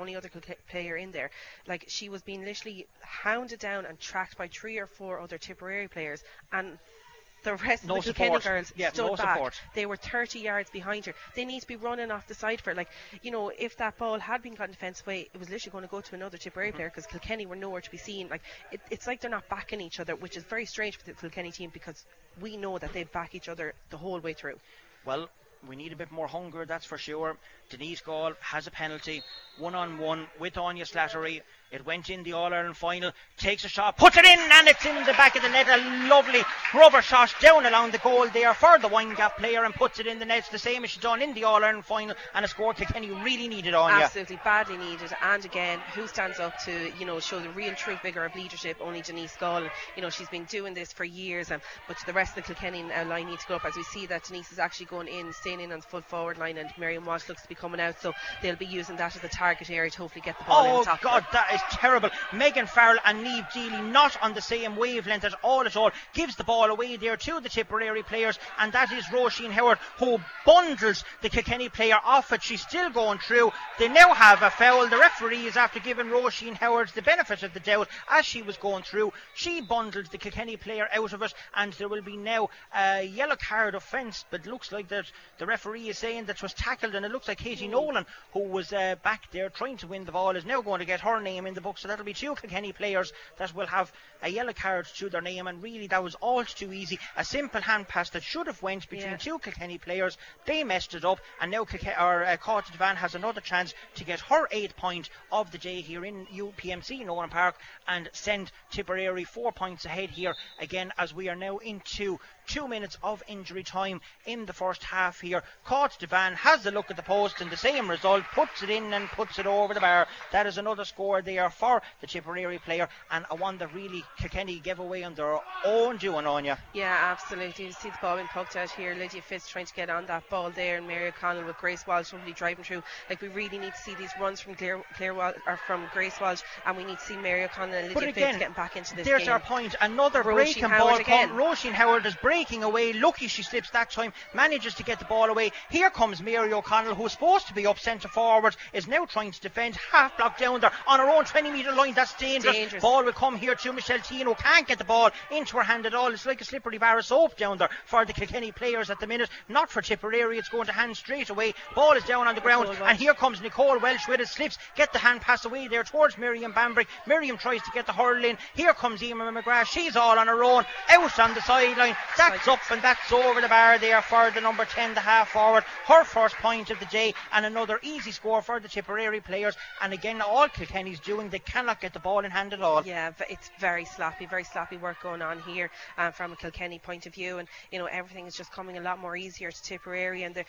in there. Like, she was being literally hounded down and tracked by 3 or 4 other Tipperary players, and the rest of the Kilkenny girls stood back. Support. They were 30 yards behind her. They need to be running off the side for it. Like, you know, if that ball had been gotten defence way, it was literally going to go to another Tipperary player, because Kilkenny were nowhere to be seen. Like, it's like they're not backing each other, which is very strange for the Kilkenny team, because we know that they back each other the whole way through. Well, we need a bit more hunger, that's for sure. Denise Gall has a penalty, 1-on-1 with Anya Slattery. It went in the All-Ireland final, takes a shot, puts it in, and it's in the back of the net. A lovely rubber shot down along the goal there for the Winegap player, and puts it in the net, the same as she done in the All-Ireland final, and a score Kilkenny really needed, Anya. Absolutely, badly needed. And again, who stands up to, you know, show the real true vigour of leadership? Only Denise Gall. You know, she's been doing this for years, but the rest of the Kilkenny line needs to go up, as we see that Denise is actually going in, staying in on the full forward line, and Miriam Walsh looks to be coming out, so they'll be using that as a target area to hopefully get the ball in top. Oh God, that is terrible. Megan Farrell and Niamh Deely not on the same wavelength at all. Gives the ball away there to the Tipperary players, and that is Roisin Howard, who bundles the Kilkenny player off it. She's still going through. They now have a foul. The referee is after giving Roisin Howard the benefit of the doubt as she was going through. She bundled the Kilkenny player out of it, and there will be now a yellow card offence, but looks like that the referee is saying that was tackled, and it looks like Katie Nolan, who was back there trying to win the ball, is now going to get her name in the book, so that'll be 2 Kilkenny players that will have a yellow card to their name. And really, that was all too easy. A simple hand pass that should have went between 2 Kilkenny players. They messed it up, and now Cártain Devan has another chance to get her 8th point of the day here in UPMC Nolan Park and send Tipperary 4 points ahead here again, as we are now into 2 minutes of injury time in the first half here. Cártain Devan has a look at the post, and the same result, puts it in and puts it over the bar. That is another score there for the Tipperary player, and a one that really Kilkenny gave away on their own doing, Anya. Yeah, absolutely. You see the ball being poked out here. Lydia Fitz trying to get on that ball there, and Mary O'Connell with Grace Walsh really driving through. Like, we really need to see these runs from from Grace Walsh, and we need to see Mary O'Connell and Lydia Fitz getting back into this game. There's our point. Another breaking ball again. Roisin Howard is breaking away. Lucky she slips that time, manages to get the ball away. Here comes Mary O'Connell, who's supposed to be up centre forward, is now trying to defend, half block down there on her own 20-metre line. That's dangerous. Ball will come here to Michelle Tino. Can't get the ball into her hand at all. It's like a slippery bar of soap down there for the Kilkenny players at the minute. Not for Tipperary. It's going to hand straight away. Ball is down on the ground, and here comes Nicole Welsh with it. Slips, get the hand pass away there towards Miriam Bambrick. Miriam tries to get the hurl in. Here comes Eamon McGrath. She's all on her own, out on the sideline. That's up and that's over the bar there for the number 10, the half forward. Her first point of the day, and another easy score for the Tipperary players. And again, all Kilkenny's doing, they cannot get the ball in hand at all. Yeah, but it's very sloppy work going on here from a Kilkenny point of view, and you know, everything is just coming a lot more easier to Tipperary, and they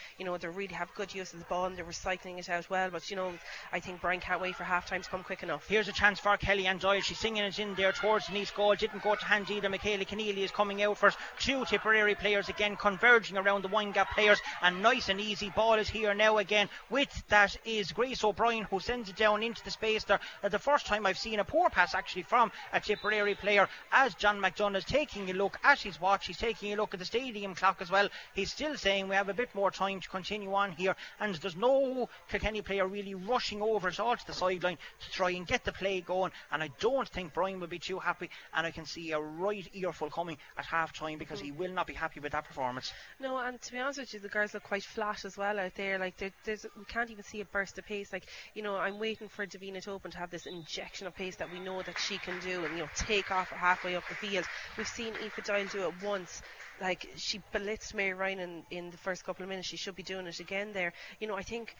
really have good use of the ball, and they're recycling it out well. But you know, I think Brian can't wait for half time to come quick enough. Here's a chance for Kellyanne Doyle. She's singing it in there towards Denise Gall. Didn't go to hand either. Michaela Keneally is coming out first. 2 Tipperary players again converging around the Winegap players, and nice and easy. Ball is here now again with that is Grace O'Brien, who sends it down into the space there. The first time I've seen a poor pass actually from a Tipperary player, as John McDonough is taking a look at his watch. He's taking a look at the stadium clock as well. He's still saying we have a bit more time to continue on here, and there's no Kilkenny player really rushing over at all to the sideline to try and get the play going, and I don't think Brian will be too happy, and I can see a right earful coming at half time, because he will not be happy with that performance. No, and to be honest with you, the girls look quite flat as well out there. Like, we can't even see a burst of pace. Like, you know, I'm waiting for Davina Topin to have this injection of pace that we know that she can do, and you know, take off halfway up the field. We've seen Aoife Doyle do it once. Like, she blitzed Mary Ryan in the first couple of minutes. She should be doing it again there. You know, I think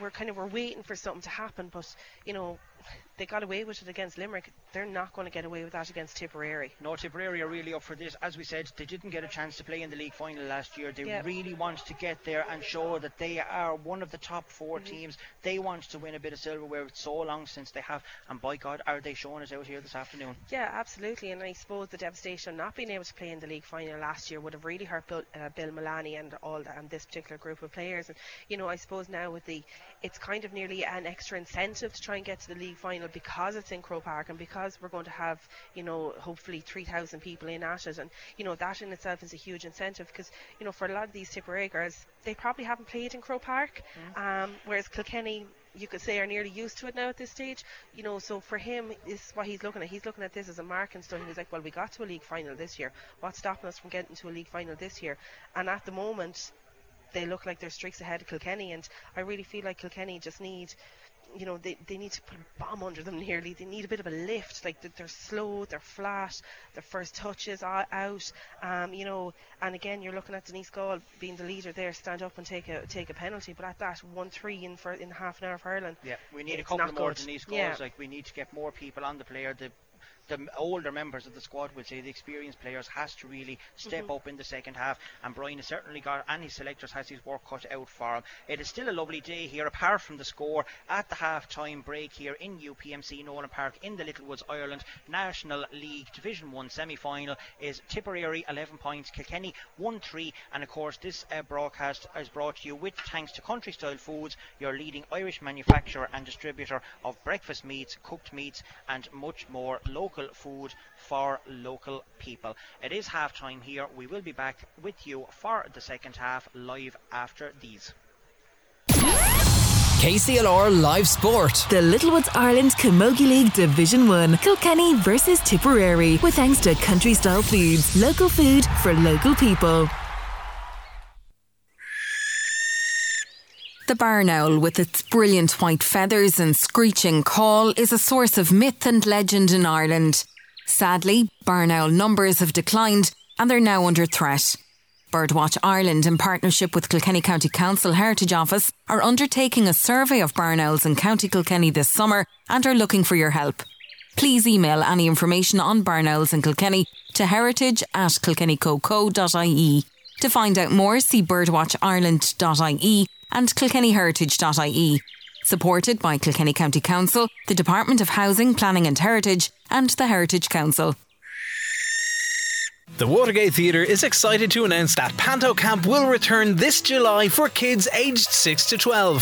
we're waiting for something to happen, but you know, they got away with it against Limerick. They're not going to get away with that against Tipperary. No, Tipperary are really up for this. As we said, they didn't get a chance to play in the league final last year. They really want to get there and show that they are one of the top four teams. They want to win a bit of silverware. It's so long since they have, and by God, are they showing us out here this afternoon. Yeah, absolutely. And I suppose the devastation of not being able to play in the league final last year would have really hurt Bill Milani and all that, and this particular group of players. And you know, I suppose now with the, it's kind of nearly an extra incentive to try and get to the league final, because it's in Croke Park and because we're going to have, you know, hopefully 3,000 people in at it. And you know, that in itself is a huge incentive, because you know, for a lot of these Tipperary girls, they probably haven't played in Croke Park, whereas Kilkenny, you could say, are nearly used to it now at this stage, you know. So for him, is what he's looking at. He's looking at this as a marking stone. He's like, well, we got to a league final this year. What's stopping us from getting to a league final this year? And at the moment, they look like they're streaks ahead of Kilkenny, and I really feel like Kilkenny just need, you know, they need to put a bomb under them nearly. They need a bit of a lift. Like, they're slow, they're flat, their first touches are out, you know. And again, you're looking at Denise Gall being the leader there, stand up and take a penalty. But at that 1-3 in half an hour for Ireland, yeah, we need a couple more Denise Galls. Yeah. Like, we need to get more people on the player. The older members of the squad will say the experienced players has to really step up in the second half, and Brian has certainly got, and his selectors has his work cut out for him. It is still a lovely day here, apart from the score at the half-time break here in UPMC Nolan Park in the Littlewoods, Ireland. National League Division 1 semi-final is Tipperary 11 points, Kilkenny 1-3, and of course this broadcast is brought to you with thanks to Country Style Foods, your leading Irish manufacturer and distributor of breakfast meats, cooked meats and much more local food for local people. It is half time here. We will be back with you for the second half live after these. KCLR Live Sport. The Littlewoods Ireland Camogie League Division 1. Kilkenny versus Tipperary. With thanks to Country Style Foods. Local food for local people. The barn owl, with its brilliant white feathers and screeching call, is a source of myth and legend in Ireland. Sadly, barn owl numbers have declined and they're now under threat. Birdwatch Ireland, in partnership with Kilkenny County Council Heritage Office, are undertaking a survey of barn owls in County Kilkenny this summer and are looking for your help. Please email any information on barn owls in Kilkenny to heritage@kilkennycoco.ie. To find out more, see birdwatchireland.ie and kilkennyheritage.ie. Supported by Kilkenny County Council, the Department of Housing, Planning and Heritage and the Heritage Council. The Watergate Theatre is excited to announce that Panto Camp will return this July for kids aged 6 to 12.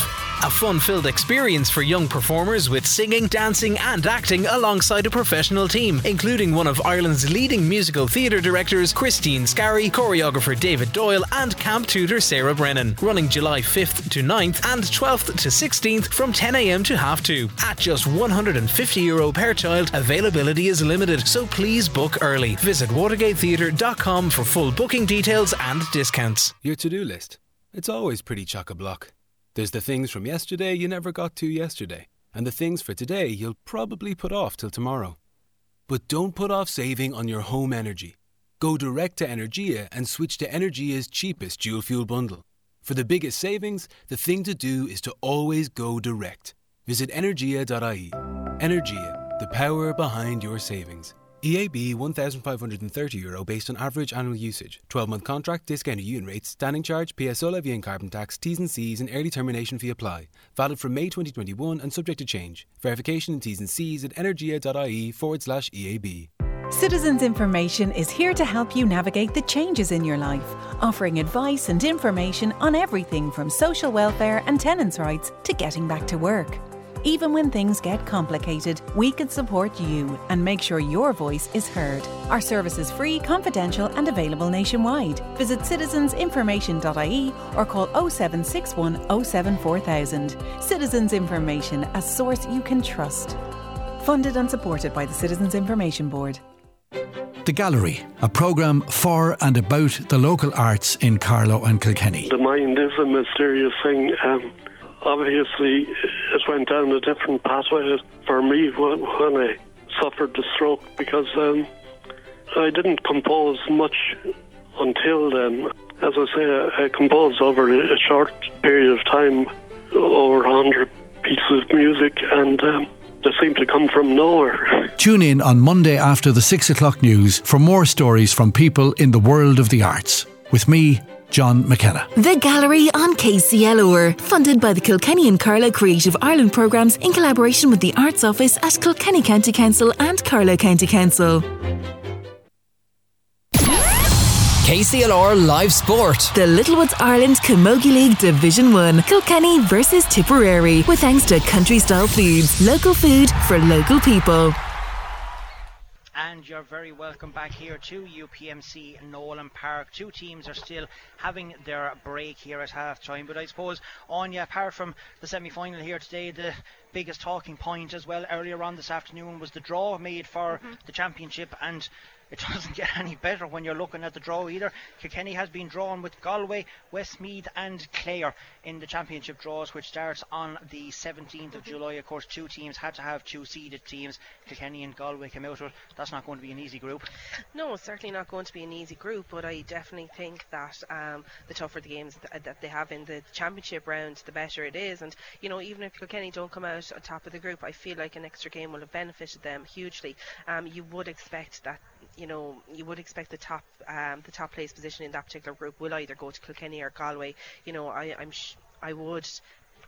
A fun-filled experience for young performers with singing, dancing and acting alongside a professional team, including one of Ireland's leading musical theatre directors, Christine Scarry, choreographer David Doyle and camp tutor Sarah Brennan. Running July 5th to 9th and 12th to 16th from 10am to 2:30. At just €150 per child, availability is limited, so please book early. Visit WatergateTheatre.com for full booking details and discounts. Your to-do list, it's always pretty chock-a-block. There's the things from yesterday you never got to yesterday, and the things for today you'll probably put off till tomorrow. But don't put off saving on your home energy. Go direct to Energia and switch to Energia's cheapest dual fuel bundle. For the biggest savings, the thing to do is to always go direct. Visit energia.ie. Energia, the power behind your savings. EAB €1,530 based on average annual usage. 12-month contract, discounted unit rates, standing charge, PSO levy and carbon tax, T's and C's and early termination fee apply. Valid from May 2021 and subject to change. Verification and T's and C's at energia.ie/EAB. Citizens Information is here to help you navigate the changes in your life, offering advice and information on everything from social welfare and tenants' rights to getting back to work. Even when things get complicated, we can support you and make sure your voice is heard. Our service is free, confidential and available nationwide. Visit citizensinformation.ie or call 0761 07 4000. Citizens Information, a source you can trust. Funded and supported by the Citizens Information Board. The Gallery, a programme for and about the local arts in Carlow and Kilkenny. The mind is a mysterious thing. Obviously, it went down a different pathway for me when I suffered the stroke, because I didn't compose much until then. As I say, I composed over a short period of time, over 100 pieces of music, and the seem to come from nowhere. Tune in on Monday after the 6 o'clock news for more stories from people in the world of the arts. With me, John McKenna. The Gallery on KCLR, funded by the Kilkenny and Carlow Creative Ireland programmes in collaboration with the Arts Office at Kilkenny County Council and Carlow County Council. KCLR Live Sport. The Littlewoods Ireland Camogie League Division 1. Kilkenny versus Tipperary. With thanks to Country Style Foods. Local food for local people. And you're very welcome back here to UPMC Nolan Park. Two teams are still having their break here at half time. But I suppose, Anya, apart from the semi-final here today, the biggest talking point as well earlier on this afternoon was the draw made for the championship, and it doesn't get any better when you're looking at the draw either. Kilkenny has been drawn with Galway, Westmeath and Clare in the championship draws, which starts on the 17th of July. Of course, two teams had to have two seeded teams. Kilkenny and Galway came out with. That's not going to be an easy group. No, it's certainly not going to be an easy group, but I definitely think that the tougher the games that they have in the championship round, the better it is. And, you know, even if Kilkenny don't come out on top of the group, I feel like an extra game will have benefited them hugely. You would expect that, you know, you would expect the top place position in that particular group will either go to Kilkenny or Galway. You know, I would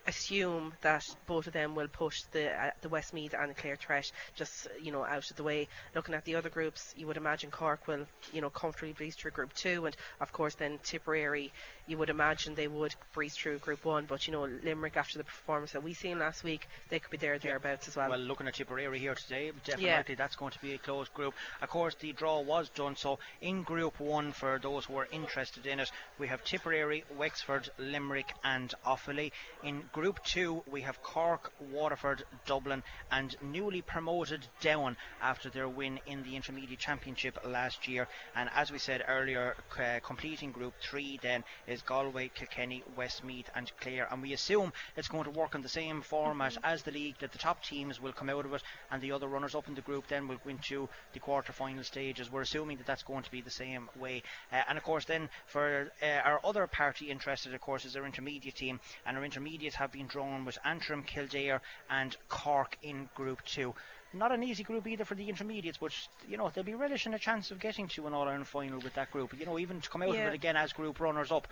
assume that both of them will push the Westmeath and Clare threat just, you know, out of the way. Looking at the other groups, you would imagine Cork will, you know, comfortably breeze through Group 2, and of course then Tipperary, you would imagine they would breeze through Group 1, but, you know, Limerick, after the performance that we seen last week, they could be thereabouts as well. Well, looking at Tipperary here today, definitely that's going to be a close group. Of course, the draw was done, so in Group 1, for those who are interested in it, we have Tipperary, Wexford, Limerick and Offaly. In Group 2, we have Cork, Waterford, Dublin and newly promoted Down after their win in the Intermediate Championship last year. And as we said earlier, completing Group 3 then is Galway, Kilkenny, Westmeath and Clare. And we assume it's going to work in the same format as the league, that the top teams will come out of it and the other runners up in the group then will go into the quarter-final stages. We're assuming that that's going to be the same way. And of course then for our other party interested, of course, is our intermediate team, and our intermediates have been drawn with Antrim, Kildare and Cork in Group 2. Not an easy group either for the intermediates, but, you know, they'll be relishing a chance of getting to an All-Ireland final with that group. You know, even to come out of it again as group runners-up,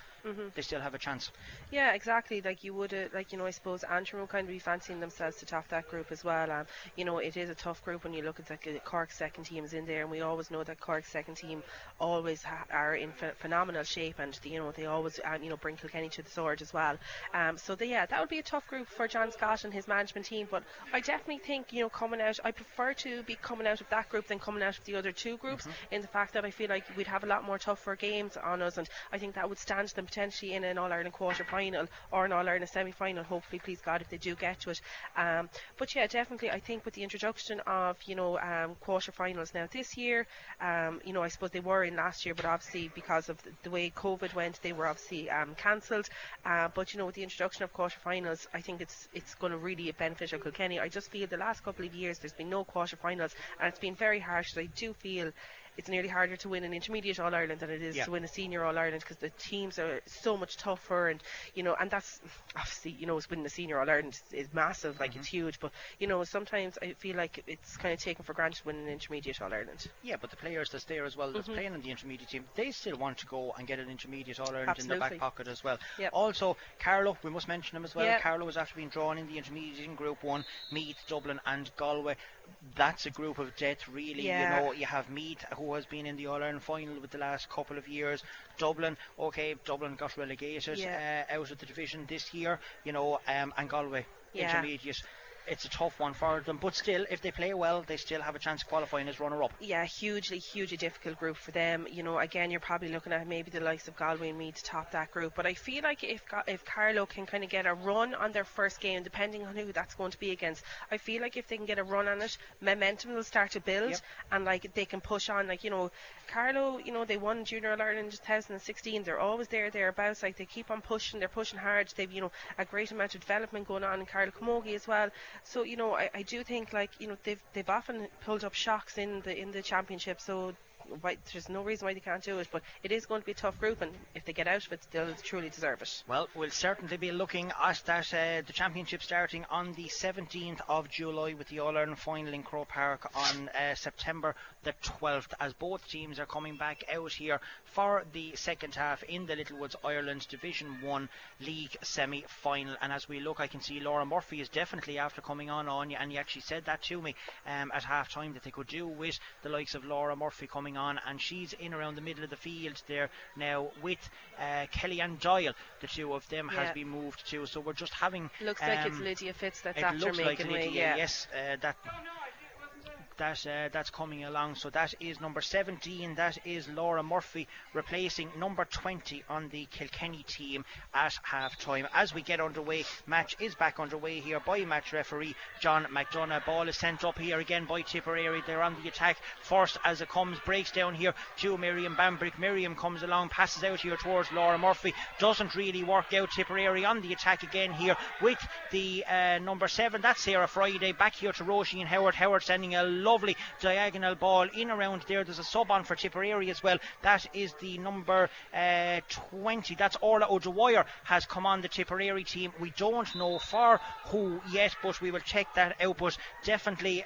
they still have a chance. Yeah, exactly. Like, you would, like, you know, I suppose Antrim will kind of be fancying themselves to top that group as well. You know, it is a tough group when you look at the Cork's second teams in there, and we always know that Cork's second team always are in phenomenal shape, and, you know, they always, you know, bring Kilkenny to the sword as well. So that would be a tough group for John Scott and his management team, but I definitely think, you know, coming out, I prefer to be coming out of that group than coming out of the other two groups, in the fact that I feel like we'd have a lot more tougher games on us, and I think that would stand them potentially in an All-Ireland quarter-final or an All-Ireland semi-final, hopefully, please God, if they do get to it. But yeah, definitely, I think with the introduction of, you know, quarter-finals now this year, you know, I suppose they were in last year, but obviously because of the way COVID went, they were obviously cancelled. But, you know, with the introduction of quarter-finals, I think it's going to really benefit Kilkenny. I just feel the last couple of years there's been no quarterfinals, and it's been very harsh. So I do feel it's nearly harder to win an intermediate All-Ireland than it is to win a senior All-Ireland, because the teams are so much tougher, and, you know, and that's obviously, you know, winning a senior All-Ireland is massive, like it's huge, but, you know, sometimes I feel like it's kind of taken for granted winning an intermediate All-Ireland. Yeah, but the players that's there as well that's playing in the intermediate team, they still want to go and get an intermediate All-Ireland in their back pocket as well. Also, Carlow, we must mention them as well. Carlow is after being drawn in the intermediate in Group 1, Meath, Dublin and Galway. That's a group of death, really. You know, you have Meath, who has been in the All-Ireland final with the last couple of years. Dublin got relegated out of the division this year, you know, and Galway, intermediate. It's a tough one for them, but still, if they play well, they still have a chance of qualifying as runner-up. Yeah, hugely difficult group for them. You know, again, you're probably looking at maybe the likes of Galway and Meath to top that group, but I feel like if Carlow can kind of get a run on their first game, depending on who that's going to be against, I feel like if they can get a run on it, momentum will start to build, and, like, they can push on. Like, you know, Carlow, you know, they won Junior All-Ireland in 2016. They're always thereabouts. Like, they keep on pushing. They're pushing hard. They've, you know, a great amount of development going on in Carlow Camogie as well. So, you know, I do think, like, you know, they've often pulled up shocks in the championship, so why, there's no reason why they can't do it, but it is going to be a tough group, and if they get out of it, they'll truly deserve it. Well, we'll certainly be looking at that, the championship starting on the 17th of July with the All-Ireland final in Croke Park on September the 12th, as both teams are coming back out here for the second half in the Littlewoods Ireland Division 1 League semi-final. And as we look, I can see Laura Murphy is definitely after coming on you, and you actually said that to me at half-time, that they could do with the likes of Laura Murphy coming on, and she's in around the middle of the field there now with Kellyanne Doyle. The two of them has been moved too, so we're just having looks like it's Lydia Fitz that's it after looks making like Lydia, way, yeah. Yes, that's coming along. So that is number 17, that is Laura Murphy replacing number 20 on the Kilkenny team at half time. As we get underway, match is back underway here by match referee John McDonough. Ball is sent up here again by Tipperary. They're on the attack first as it comes, breaks down here to Miriam Bambrick. Miriam comes along, passes out here towards Laura Murphy, doesn't really work out. Tipperary on the attack again here with the number 7, that's Sarah Friday, back here to Roisin Howard. Howard sending a lovely diagonal ball in around there. There's a sub on for Tipperary as well. That is the number 20. That's Orla O'Dwyer has come on the Tipperary team. We don't know for who yet, but we will check that out. But definitely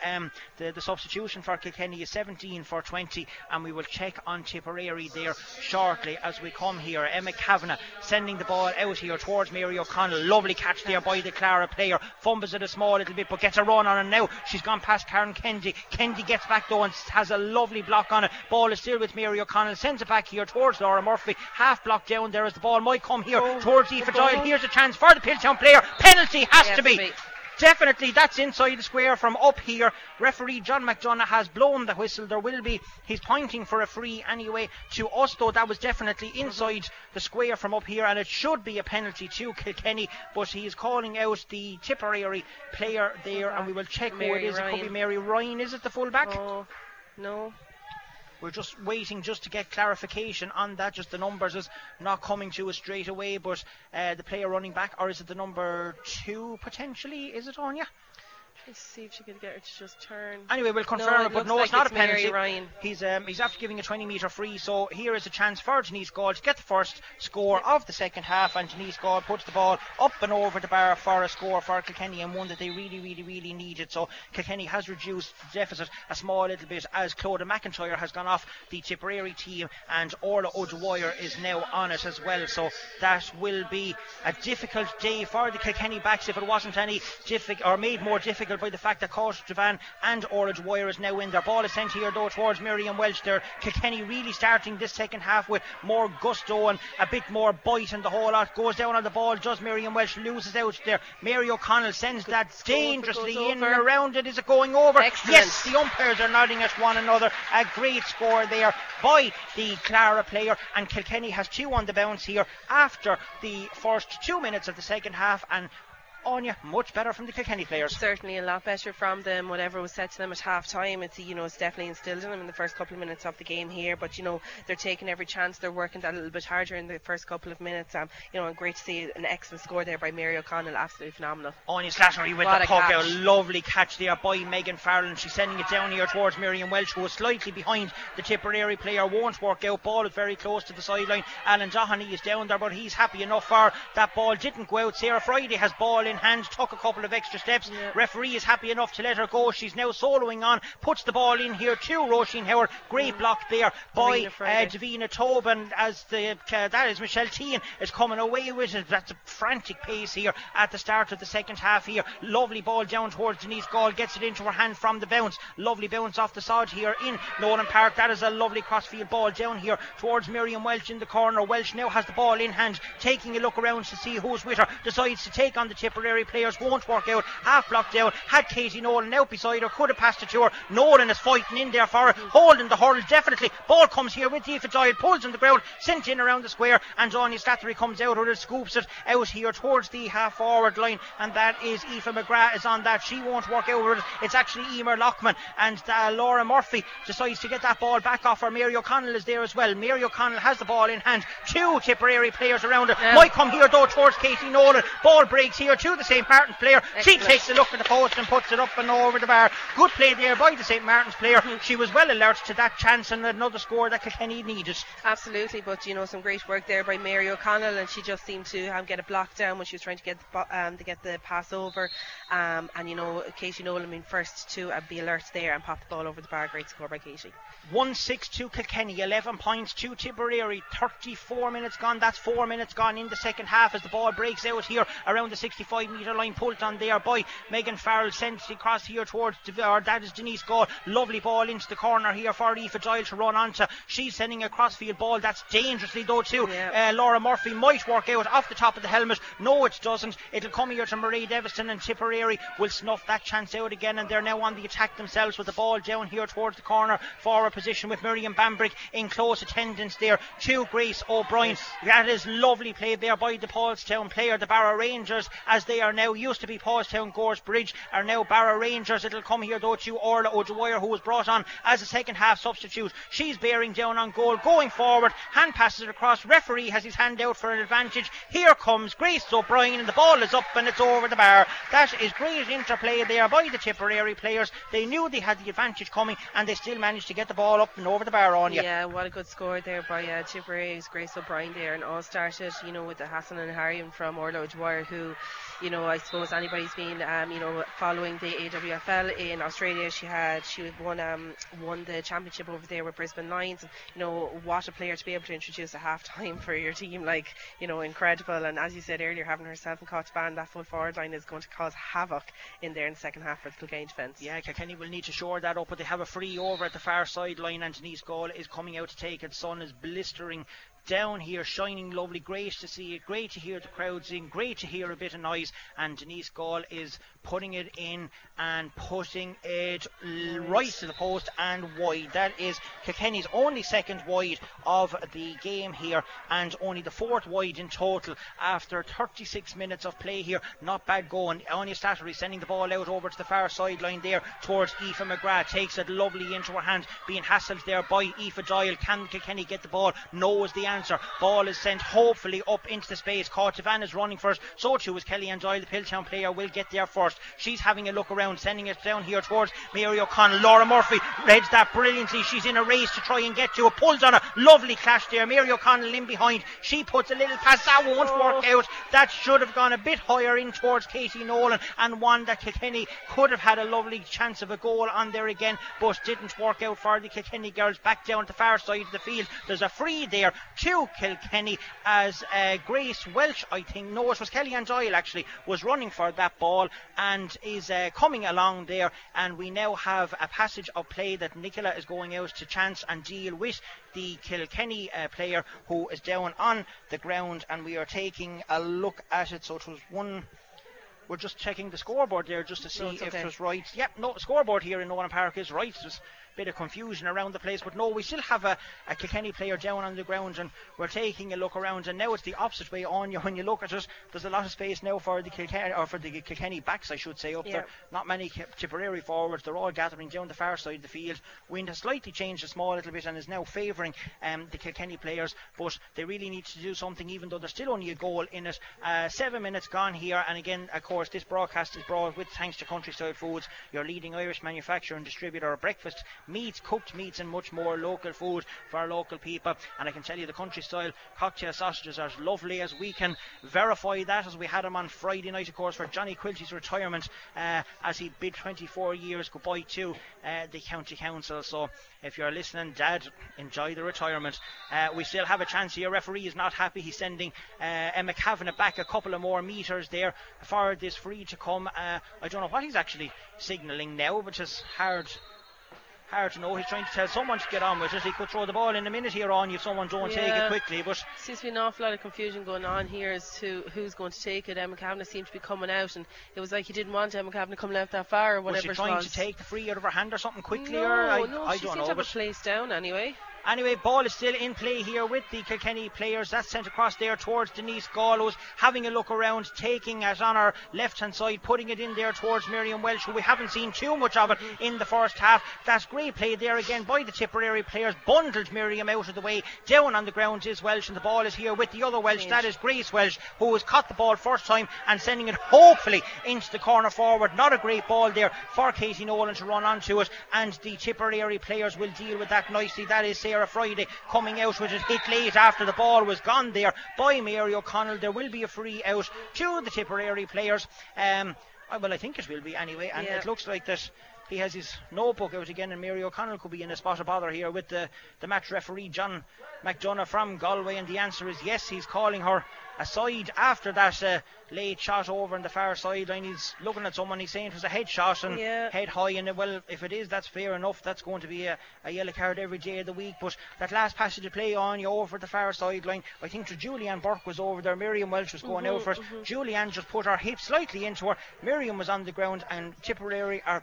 the substitution for Kilkenny is 17 for 20, and we will check on Tipperary there shortly as we come here. Emma Kavanagh sending the ball out here towards Mary O'Connell. Lovely catch there by the Clara player. Fumbles it a small little bit, but gets a run on it now. She's gone past Karen Kendi. Kendi gets back though and has a lovely block on it. Ball is still with Mary O'Connell, sends it back here towards Laura Murphy. Half block down there as the ball might come here towards Aoife Doyle. Here's a chance for the Piltown player. Penalty has to be. Definitely, that's inside the square from up here. Referee John McDonough has blown the whistle. There will be, he's pointing for a free anyway to us, though that was definitely inside the square from up here, and it should be a penalty to Kilkenny, but he is calling out the Tipperary player there, and we will check who it is. Ryan. It could be Mary Ryan. Is it the fullback? Oh, no. We're just waiting just to get clarification on that. Just the numbers is not coming to us straight away, but the player running back, or is it the number 2 potentially? Is it Anya? Let's see if she can get her to just turn. Anyway, we'll confirm it, but no, it's not a penalty. Ryan. He's after giving a 20-metre free, so here is a chance for Denise Gall to get the first score of the second half, and Denise Gall puts the ball up and over the bar for a score for Kilkenny, and one that they really, really, really needed. So Kilkenny has reduced the deficit a small little bit as Clodagh McIntyre has gone off the Tipperary team, and Orla O'Dwyer is now on it as well. So that will be a difficult day for the Kilkenny backs if it wasn't any made more difficult by the fact that Carter Devan and Orla Dwyer is now in their ball is sent here though towards Miriam Welch there. Kilkenny really starting this second half with more gusto and a bit more bite, and the whole lot goes down on the ball. Does Miriam Welch, loses out there. Mary O'Connell sends that dangerously in and around it. Is it going over? Excellent. Yes, the umpires are nodding at one another. A great score there by the Clara player, and Kilkenny has 2 on the bounce here after the first 2 minutes of the second half, and Anya, much better from the Kilkenny players. Certainly a lot better from them. Whatever was said to them at half time, it's definitely instilled in them in the first couple of minutes of the game here. But they're taking every chance. They're working that a little bit harder in the first couple of minutes. And great to see an excellent score there by Mary O'Connell. Absolutely phenomenal. Anya Slattery with the puck. A lovely catch there by Megan Farrell. And she's sending it down here towards Miriam Welch, who is slightly behind the Tipperary player. Won't work out. Ball is very close to the sideline. Alan Doheny is down there, but he's happy enough for that ball. Didn't go out. Sarah Friday has ball in hand, took a couple of extra steps. Referee is happy enough to let her go. She's now soloing on, puts the ball in here to Roisin Howard. Great block there by Davina Tobin, as that is Michelle Tehan is coming away with it. That's a frantic pace here at the start of the second half here. Lovely ball down towards Denise Gall, gets it into her hand from the bounce. Lovely bounce off the sod here in Nolan Park. That is a lovely crossfield ball down here towards Miriam Welch in the corner. Welch now has the ball in hand, taking a look around to see who's with her, decides to take on the Tipperary players, won't work out. Half blocked down, had Katie Nolan out beside her, could have passed it to her. Nolan is fighting in there for her, holding the hurl definitely. Ball comes here with Aoife Doyle, pulls on the ground, sent in around the square, and Donnie Slattery comes out with it, scoops it out here towards the half forward line, and that is Aoife McGrath is on that. She won't work out with it. It's actually Emer Lockman, and Laura Murphy decides to get that ball back off her. Mary O'Connell is there as well. Mary O'Connell has the ball in hand, 2 Tipperary players around her. Might come here though towards Katie Nolan. Ball breaks here to to the St. Martin's player. Excellent. She takes a look at the post and puts it up and over the bar. Good play there by the St. Martin's player. She was well alert to that chance and another score that Kilkenny needed. Absolutely, but you know, some great work there by Mary O'Connell, and she just seemed to get a block down when she was trying to get the pass over, and you know, Katie Nolan being first to be alert there and pop the ball over the bar. Great score by Katie. 1-6 to Kilkenny, 11 points to Tipperary, 34 minutes gone. That's 4 minutes gone in the second half as the ball breaks out here around the 65 metre line, pulled on there by Megan Farrell, sent across here towards that is Denise Gall. Lovely ball into the corner here for Aoife Doyle to run onto. She's sending a crossfield ball that's dangerously though too. Yeah. Laura Murphy might work out off the top of the helmet. No, it doesn't. It'll come here to Marie Deveston, and Tipperary will snuff that chance out again, and they're now on the attack themselves with the ball down here towards the corner forward position with Miriam Bambrick in close attendance there to Grace O'Brien. Yes. That is lovely play there by the Paulstown player. The Barra Rangers, as they are now, used to be Paulstown Gorse Bridge, are now Barra Rangers. It'll come here though to Orla O'Dwyer, who was brought on as a second half substitute. She's bearing down on goal, going forward, hand passes it across, referee has his hand out for an advantage. Here comes Grace O'Brien and the ball is up and it's over the bar. That is great interplay there by the Tipperary players. They knew they had the advantage coming and they still managed to get the ball up and over the bar on you. Yeah, what a good score there by Tipperary's Grace O'Brien there, and all started, you know, with the Hassan and Harian from Orla O'Dwyer, who, you know, I suppose anybody's been you know, following the AWFL in Australia, she won the championship over there with Brisbane Lions. You know, what a player to be able to introduce at half time for your team, like, you know, incredible. And as you said earlier, having herself in Cotban, that full forward line is going to cause havoc in there in the second half for the Kilkenny defence. Yeah, Kilkenny will need to shore that up, but they have a free over at the far sideline and Denise Gall is coming out to take it. Sun is blistering down here, shining lovely. Great to see it, great to hear the crowds in, great to hear a bit of noise, and Denise Gall is putting it in and putting it right to the post and wide. That is Kilkenny's only second wide of the game here, and only the fourth wide in total after 36 minutes of play here. Not bad going. Anya Slattery sending the ball out over to the far sideline there towards Aoife McGrath, takes it lovely into her hand, being hassled there by Aoife Doyle. Can Kilkenny get the ball? No is the answer. Ball is sent hopefully up into the space. Cortavan is running first, so too is Kellyanne Doyle. The Pilltown player will get there first. She's having a look around, sending it down here towards Mary O'Connell. Laura Murphy reads that brilliantly. She's in a race to try and get to it, pulls on a lovely clash there. Mary O'Connell in behind, she puts a little pass that won't work out. That should have gone a bit higher in towards Katie Nolan, and one that Kilkenny could have had a lovely chance of a goal on there again, but didn't work out for the Kilkenny girls. Back down to the far side of the field, there's a free there to Kilkenny as Grace Welch, I think, no, it was Kellyanne Doyle actually, was running for that ball and is coming along there, and we now have a passage of play that Nicola is going out to chance and deal with the Kilkenny player who is down on the ground, and we are taking a look at it. So it was one. We're just checking the scoreboard there just to see if it was right. Yep, no, the scoreboard here in Owen Park is right. There's a bit of confusion around the place, but no, we still have a Kilkenny player down on the ground, and we're taking a look around, and now it's the opposite way on you. When you look at it, there's a lot of space now for the Kilkenny, or for the Kilkenny backs, I should say, up there. Not many Tipperary forwards. They're all gathering down the far side of the field. Wind has slightly changed a small little bit and is now favouring the Kilkenny players, but they really need to do something, even though there's still only a goal in it. 7 minutes gone here, and again, of course, this broadcast is brought with thanks to Countryside Foods, your leading Irish manufacturer and distributor of breakfast meats, cooked meats and much more. Local food for our local people, and I can tell you the country style cocktail sausages are as lovely as we can verify that, as we had them on Friday night, of course, for Johnny Quilty's retirement as he bid 24 years goodbye to the county council. So if you're listening, Dad, enjoy the retirement. We still have a chance here. Referee is not happy. He's sending Emma Kavanagh back a couple of more metres there for the is free to come. I don't know what he's actually signalling now, which is hard to know. He's trying to tell someone to get on with it. He could throw the ball in a minute here on you if someone don't take it quickly, but seems to be an awful lot of confusion going on here as to who's going to take it. Emma Kavanagh seemed to be coming out, and it was like he didn't want Emma Kavanagh coming out that far or whatever. Was she trying to take the free out of her hand or something quickly? No, she seemed to have a place down anyway. Anyway, ball is still in play here with the Kilkenny players. That's sent across there towards Denise Gallows, having a look around, taking it on her left hand side, putting it in there towards Miriam Welsh, who we haven't seen too much of it in the first half. That's great play there again by the Tipperary players, bundled Miriam out of the way. Down on the ground is Welsh, and the ball is here with the other Welsh, that is Grace Welsh, who has caught the ball first time and sending it hopefully into the corner forward. Not a great ball there for Katie Nolan to run onto it, and the Tipperary players will deal with that nicely. That is Sarah Friday coming out with it, hit late after the ball was gone there by Mary O'Connell. There will be a free out to the Tipperary players. Well, I think it will be anyway, and it looks like that he has his notebook out again, and Mary O'Connell could be in a spot of bother here with the match referee John McDonough from Galway, and the answer is yes, he's calling her aside after that late shot over on the far sideline. He's looking at someone, he's saying it was a head shot and head high, and well, if it is, that's fair enough. That's going to be a yellow card every day of the week. But that last passage of play on you over the far sideline, I think Julianne Burke was over there, Miriam Welsh was going out for it. Julianne just put her hip slightly into her, Miriam was on the ground, and Tipperary are,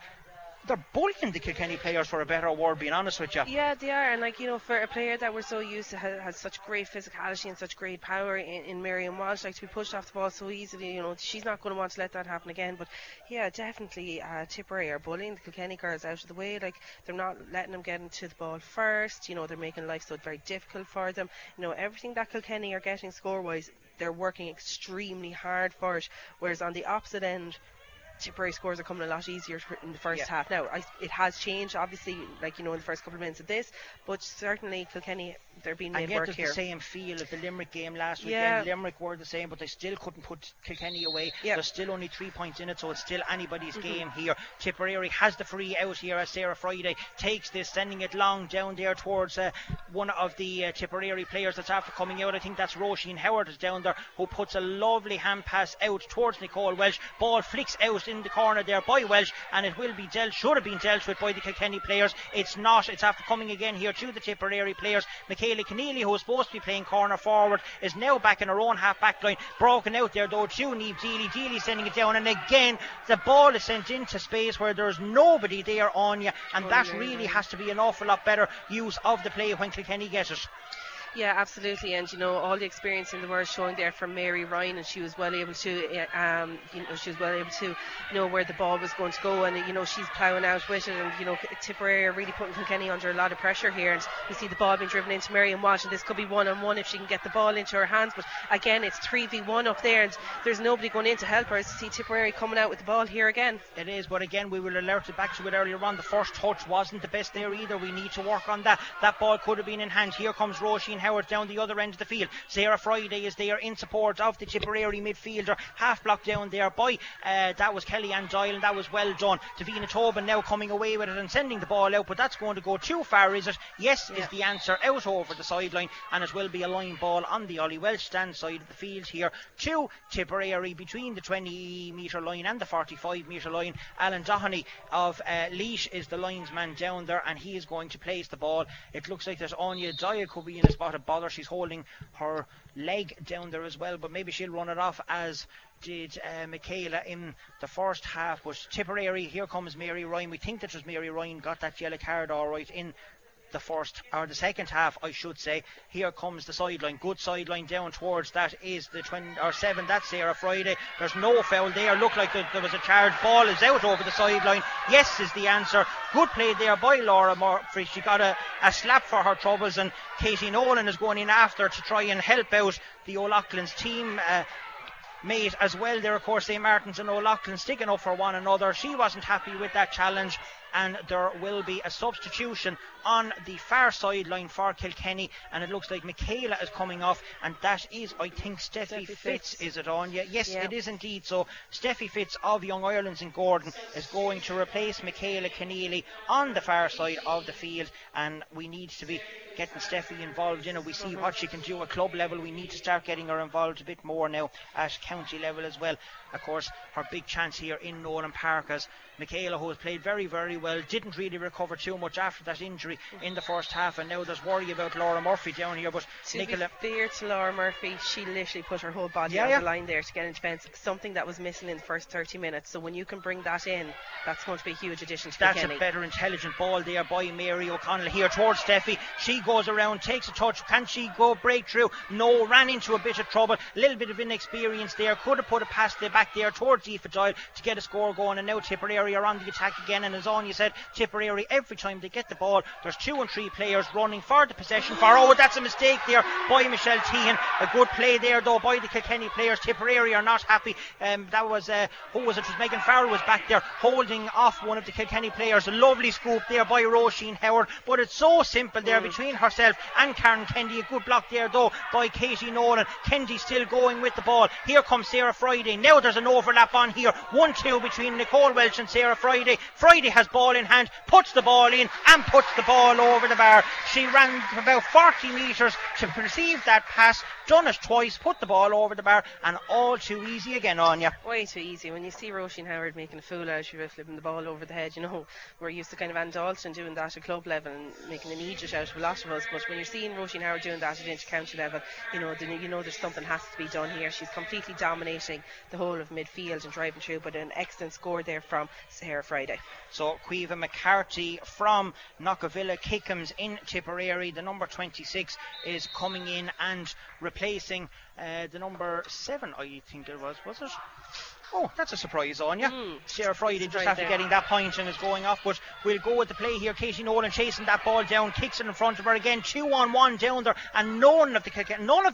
they're bullying the Kilkenny players for a better word, being honest with you. Yeah, they are. And like, you know, for a player that we're so used to has such great physicality and such great power in Miriam Walsh, like, to be pushed off the ball so easily, you know, she's not going to want to let that happen again. But yeah, definitely Tipperary are bullying the Kilkenny girls out of the way. Like, they're not letting them get into the ball first, you know, they're making life so very difficult for them. You know, everything that Kilkenny are getting score-wise, they're working extremely hard for it. Whereas on the opposite end, Tipperary scores are coming a lot easier in the first half. Now, it has changed, obviously, like, you know, in the first couple of minutes of this, but certainly Kilkenny, they're being made work here. I get the same feel of the Limerick game last weekend. Limerick were the same, but they still couldn't put Kilkenny away. There's still only 3 points in it, so it's still anybody's game here. Tipperary has the free out here as Sarah Friday takes this, sending it long down there towards one of the Tipperary players that's after coming out. I think that's Roisin Howard is down there, who puts a lovely hand pass out towards Nicole Welsh. Ball flicks out in the corner there by Welsh, and it will be dealt, should have been dealt with by the Kilkenny players. It's not, it's after coming again here to the Tipperary players. Michaela Keneally, who was supposed to be playing corner forward, is now back in her own half back line, broken out there though to Niamh Deely. Deely sending it down, and again the ball is sent into space where there's nobody there on you, and that really has to be an awful lot better use of the play when Kilkenny gets it. Yeah, absolutely, and you know, all the experience in the world showing there from Mary Ryan, and she was well able to, know where the ball was going to go, and you know, she's ploughing out with it, and you know, Tipperary are really putting Kilkenny under a lot of pressure here, and we see the ball being driven into Mary and Walsh, and this could be 1-on-1 if she can get the ball into her hands, but again, it's 3v1 up there, and there's nobody going in to help her. To see Tipperary coming out with the ball here again. It is, but again, we were alerted back to it earlier on. The first touch wasn't the best there either. We need to work on that. That ball could have been in hand. Here comes Roisin Howard down the other end of the field. Sarah Friday is there in support of the Tipperary midfielder, half blocked down there by that was Kellyanne Doyle, and that was well done. Davina Tobin now coming away with it and sending the ball out, but that's going to go too far, is it? Yes is the answer, out over the sideline, and it will be a line ball on the Ollie Welsh stand side of the field here to Tipperary between the 20 metre line and the 45 metre line. Alan Doheny of Leash is the linesman down there, and he is going to place the ball. It looks like there's Áine Dyer could be in a spot of bother. She's holding her leg down there as well, but maybe she'll run it off as did Michaela in the first half. But Tipperary, here comes Mary Ryan. We think that was Mary Ryan got that yellow card all right in the first, or the second half I should say. Here comes the sideline, good sideline down towards, that is the 7, that's Sarah Friday. There's no foul there, looked like there was a charge. Ball is out over the sideline, yes is the answer. Good play there by Laura Murphy, she got a slap for her troubles, and Katie Nolan is going in after to try and help out the O'Loughlin's team mate as well there. Of course, St. Martin's and O'Loughlin sticking up for one another. She wasn't happy with that challenge, and there will be a substitution on the far sideline for Kilkenny, and it looks like Michaela is coming off, and that is, I think, Steffi Fitz, is it on you? Yes, it is indeed. So Steffi Fitz of Young Ireland's in Gordon is going to replace Michaela Keneally on the far side of the field, and we need to be getting Steffi involved in it. We see what she can do at club level. We need to start getting her involved a bit more now at county level as well. Of course, her big chance here in Nolan Park, as Michaela, who has played very, very well well, didn't really recover too much after that injury in the first half, and now there's worry about Laura Murphy down here. But Nicola, to be fair to Laura Murphy, she literally put her whole body on the line there to get into defence, something that was missing in the first 30 minutes. So when you can bring that in, that's going to be a huge addition to Kilkenny. That's a better intelligent ball there by Mary O'Connell here towards Steffi. She goes around, takes a touch. Can she go break through? No, ran into a bit of trouble, a little bit of inexperience there. Could have put a pass there back there towards Aoife Doyle to get a score going, and now Tipperary are on the attack again. And as Anya said, Tipperary, every time they get the ball, there's two and three players running for the possession. That's a mistake there by Michelle Tehan. A good play there though by the Kilkenny players. Tipperary are not happy. That was Megan Farrell was back there holding off one of the Kilkenny players. A lovely scoop there by Roisin Howard, but it's so simple there between herself and Karen Kendi. A good block there though by Katie Nolan. Kendi still going with the ball. Here comes Sarah Friday. Now there's an overlap on here, 1-2 between Nicole Welch and Sarah Friday. Friday has ball in hand, puts the ball in and puts the ball over the bar. She ran about 40 metres to receive that pass, done it twice, put the ball over the bar, and all too easy again, Anya. Way too easy. When you see Roisin Howard making a fool out of you, flipping the ball over the head, you know, we're used to kind of Ann Dalton doing that at club level and making an idiot out of a lot of us, but when you're seeing Roisin Howard doing that at inter-county level, you know there's something has to be done here. She's completely dominating the whole of midfield and driving through, but an excellent score there from Sarah Friday. So Caoimhe McCarthy from Knockavilla Kickham's in Tipperary. The number 26 is coming in and replacing the number 7, I think it was it? Oh, that's a surprise on you. Sarah Friday just after getting that point and is going off, but we'll go with the play here. Katie Nolan chasing that ball down, kicks it in front of her again. 2-on-1 down there, and none of the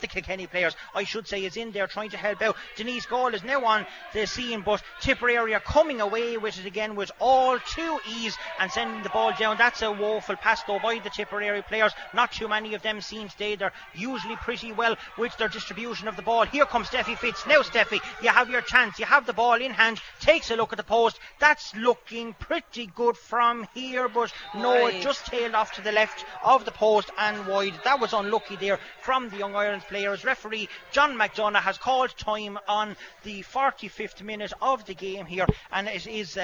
Kilkenny players, I should say, is in there trying to help out. Denise Gall is now on the scene, but Tipperary are coming away with it again with all too ease and sending the ball down. That's a woeful pass though by the Tipperary players. Not too many of them seen today. They're usually pretty well with their distribution of the ball. Here comes Steffi Fitz. Now Steffi, you have your chance. You have the ball in hand, takes a look at the post. That's looking pretty good from here, but no, it just tailed off to the left of the post and wide. That was unlucky there from the Young Ireland players. Referee John McDonough has called time on the 45th minute of the game here, and it is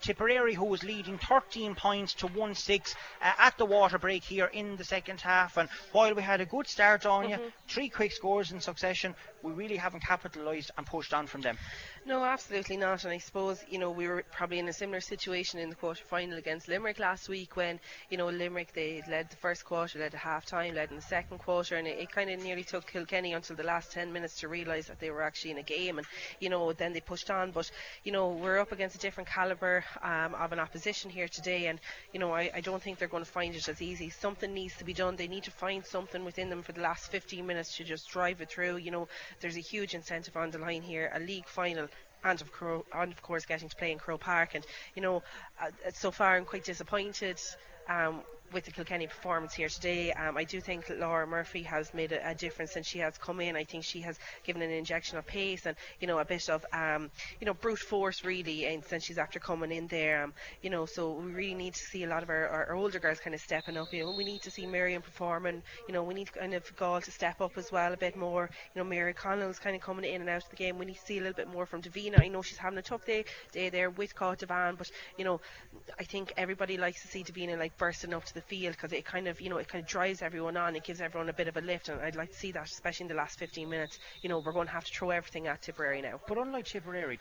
Tipperary who is leading 13 points to 1-6 at the water break here in the second half. And while we had a good start on you, three quick scores in succession, we really haven't capitalised and pushed on from them. No, absolutely not. And I suppose, you know, we were probably in a similar situation in the quarter final against Limerick last week when, you know, Limerick, they led the first quarter, led at half time, led in the second quarter, and it kind of nearly took Kilkenny until the last 10 minutes to realise that they were actually in a game, and, you know, then they pushed on. But, you know, we're up against a different calibre of an opposition here today, and, you know, I don't think they're going to find it as easy. Something needs to be done. They need to find something within them for the last 15 minutes to just drive it through. You know, there's a huge incentive on the line here, a league final, and of course getting to play in Croke Park. And you know, so far I'm quite disappointed with the Kilkenny performance here today. I do think Laura Murphy has made a difference since she has come in. I think she has given an injection of pace and, you know, a bit of brute force really, and since she's after coming in there, you know, so we really need to see a lot of our older girls kind of stepping up. You know, we need to see Miriam performing. You know, we need kind of Gall to step up as well a bit more. You know, Mary Connell's kind of coming in and out of the game. We need to see a little bit more from Davina. I know she's having a tough day there with Caught Devan, but you know, I think everybody likes to see Davina like bursting up to the field, because it kind of, you know, it kind of drives everyone on, it gives everyone a bit of a lift, and I'd like to see that, especially in the last 15 minutes. You know, we're going to have to throw everything at Tipperary now. But unlike Tipperary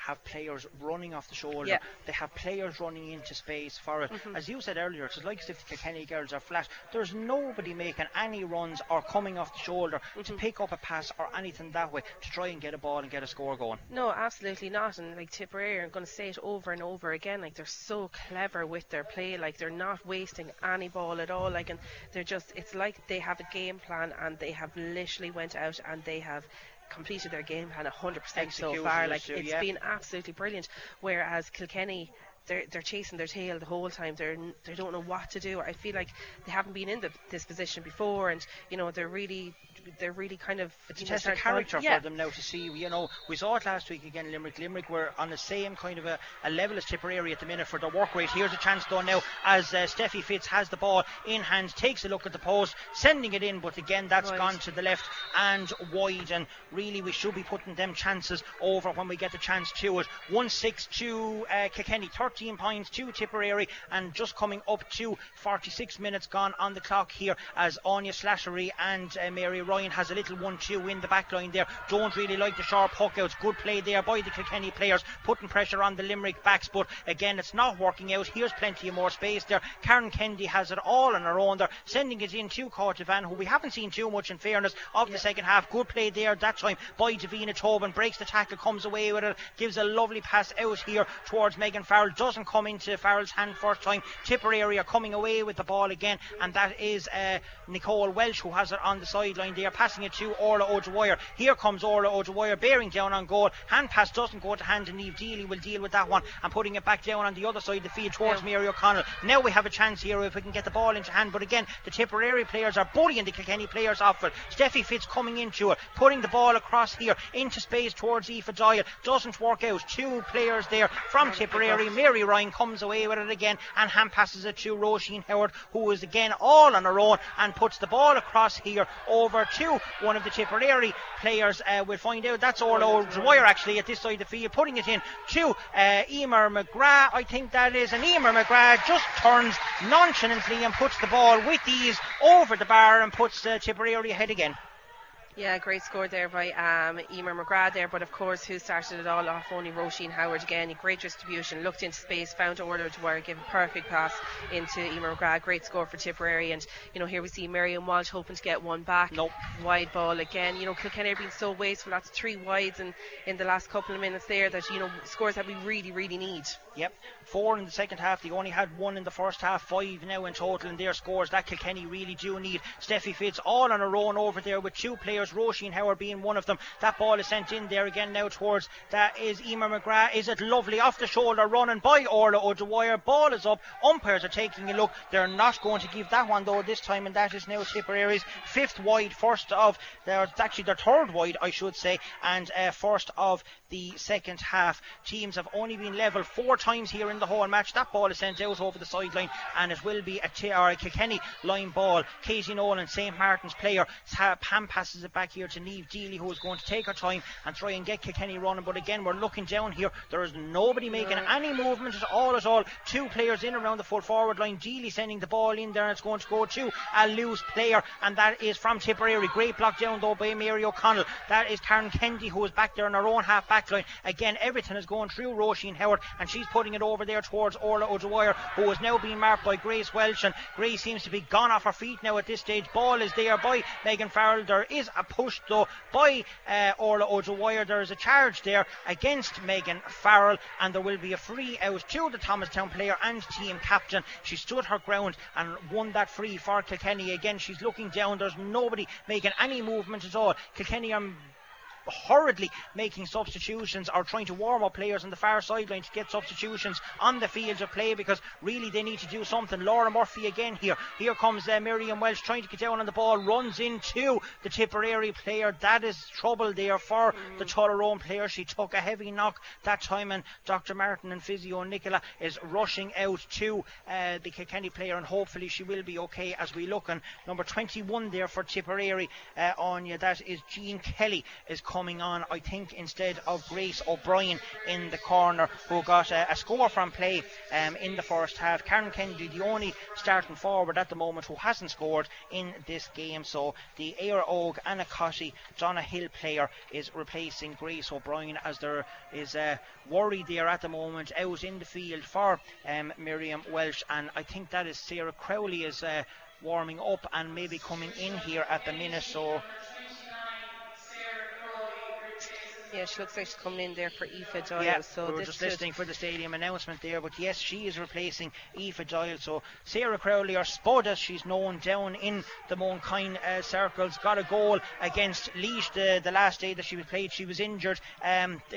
have players running off the shoulder, they have players running into space for it. As you said earlier, it's like as if the Kilkenny girls are flat. There's nobody making any runs or coming off the shoulder to pick up a pass or anything that way to try and get a ball and get a score going. No, absolutely not. And like Tipperary, I'm going to say it over and over again, like they're so clever with their play, like they're not waiting any ball at all, like, and they're just, it's like they have a game plan and they have literally went out and they have completed their game plan 100% so far. Like it's been absolutely brilliant, whereas Kilkenny, They're chasing their tail the whole time. They don't know what to do. I feel like they haven't been in this position before, and you know, they're really they're really kind of... It's a test of character for them now to see, you know, we saw it last week again, Limerick were on the same kind of a level as Tipperary at the minute for the work rate. Here's a chance though now as Steffi Fitz has the ball in hand, takes a look at the post, sending it in, but again that's gone to the left and wide, and really we should be putting them chances over when we get the chance to it. 1-6 to Kilkenny, 13 points to Tipperary, and just coming up to 46 minutes gone on the clock here as Anya Slattery and Mary Ryan has a little 1-2 in the back line there. Don't really like the sharp hookouts. Good play there by the Kilkenny players, putting pressure on the Limerick backs, but again it's not working out. Here's plenty of more space there. Karen Kennedy has it all on her own there, sending it in to Cortevan, who we haven't seen too much in fairness of the second half. Good play there that time by Davina Tobin, breaks the tackle, comes away with it, gives a lovely pass out here towards Megan Farrell, doesn't come into Farrell's hand first time. Tipperary are coming away with the ball again, and that is Nicole Welsh who has it on the sideline there, passing it to Orla O'Dwyer. Here comes Orla O'Dwyer bearing down on goal, hand pass doesn't go to hand, and Niamh Dealey will deal with that one and putting it back down on the other side of the field towards Mary O'Connell. Now we have a chance here if we can get the ball into hand, but again the Tipperary players are bullying the Kilkenny players off it. Steffi Fitz coming into it, putting the ball across here into space towards Aoife Doyle, doesn't work out. Two players there from Tipperary. Mary Ryan comes away with it again and hand passes it to Roisin Howard, who is again all on her own and puts the ball across here over to one of the Tipperary players. We'll find out that's Orla O'Dwyer actually at this side of the field, putting it in to Emer McGrath, I think that is, and Emer McGrath just turns nonchalantly and puts the ball with ease over the bar and puts Tipperary ahead again. Yeah, great score there by Emer McGrath there, but of course who started it all off? Only Roisin Howard again. Great distribution, looked into space, found Orla Dwyer, gave a perfect pass into Emer McGrath. Great score for Tipperary, and you know here we see Marion Walsh hoping to get one back. Wide ball again. You know Kilkenny have been so wasteful. That's three wides in the last couple of minutes there that you know scores that we really really need. Yep, four in the second half, they only had one in the first half, five now in total, and their scores that Kilkenny really do need. Steffi Fitz all on her own over there with two players, Roisin Howard being one of them. That ball is sent in there again now towards, that is Emer McGrath, is it lovely, off the shoulder running by Orla O'Dwyer, ball is up, umpires are taking a look, they're not going to give that one though this time, and that is now Tipperary's fifth wide, first of, it's actually their third wide I should say, and first of the second half. Teams have only been level four times here in the whole match. That ball is sent out over the sideline and it will be a Kilkenny line ball. Katie Nolan, St. Martin's player, hand passes it back here to Niamh Dealey, who is going to take her time and try and get Kilkenny running, but again we're looking down here, there is nobody making any movement at all. Two players in around the full forward line. Dealey sending the ball in there and it's going to go to a loose player, and that is from Tipperary. Great block down though by Mary O'Connell. That is Karen Kennedy who is back there in her own half back line. Again everything is going through Roisin Howard and she's putting it over there towards Orla O'Dwyer, who is now being marked by Grace Welsh, and Grace seems to be gone off her feet now at this stage. Ball is there by Megan Farrell. There is a push though by Orla O'Dwyer. There is a charge there against Megan Farrell and there will be a free out to the Thomastown player and team captain. She stood her ground and won that free for Kilkenny. Again she's looking down, there's nobody making any movement at all. Kilkenny are hurriedly making substitutions or trying to warm up players on the far sideline to get substitutions on the field of play, because really they need to do something. Laura Murphy again here comes Miriam Welsh trying to get down on the ball, runs into the Tipperary player. That is trouble there for the Tullerone player. She took a heavy knock that time, and Dr. Martin and physio Nicola is rushing out to the Kilkenny player, and hopefully she will be okay as we look. And number 21 there for Tipperary, Anya, that is Jean Kelly is coming on, I think, instead of Grace O'Brien in the corner, who got a score from play in the first half. Karen Kennedy, the only starting forward at the moment who hasn't scored in this game, so the Éire Óg Anacotti Donahill player is replacing Grace O'Brien, as there is a worry there at the moment out in the field for Miriam Welsh, and I think that is Sarah Crowley is warming up and maybe coming in here at the minute, so Yeah, she looks like she's coming in there for Aoife Doyle. Yeah, so we were just listening for the stadium announcement there, but yes, she is replacing Aoife Doyle. So Sarah Crowley, or Spud as she's known down in the Monkine circles, got a goal against Laois the last day that she was played. She was injured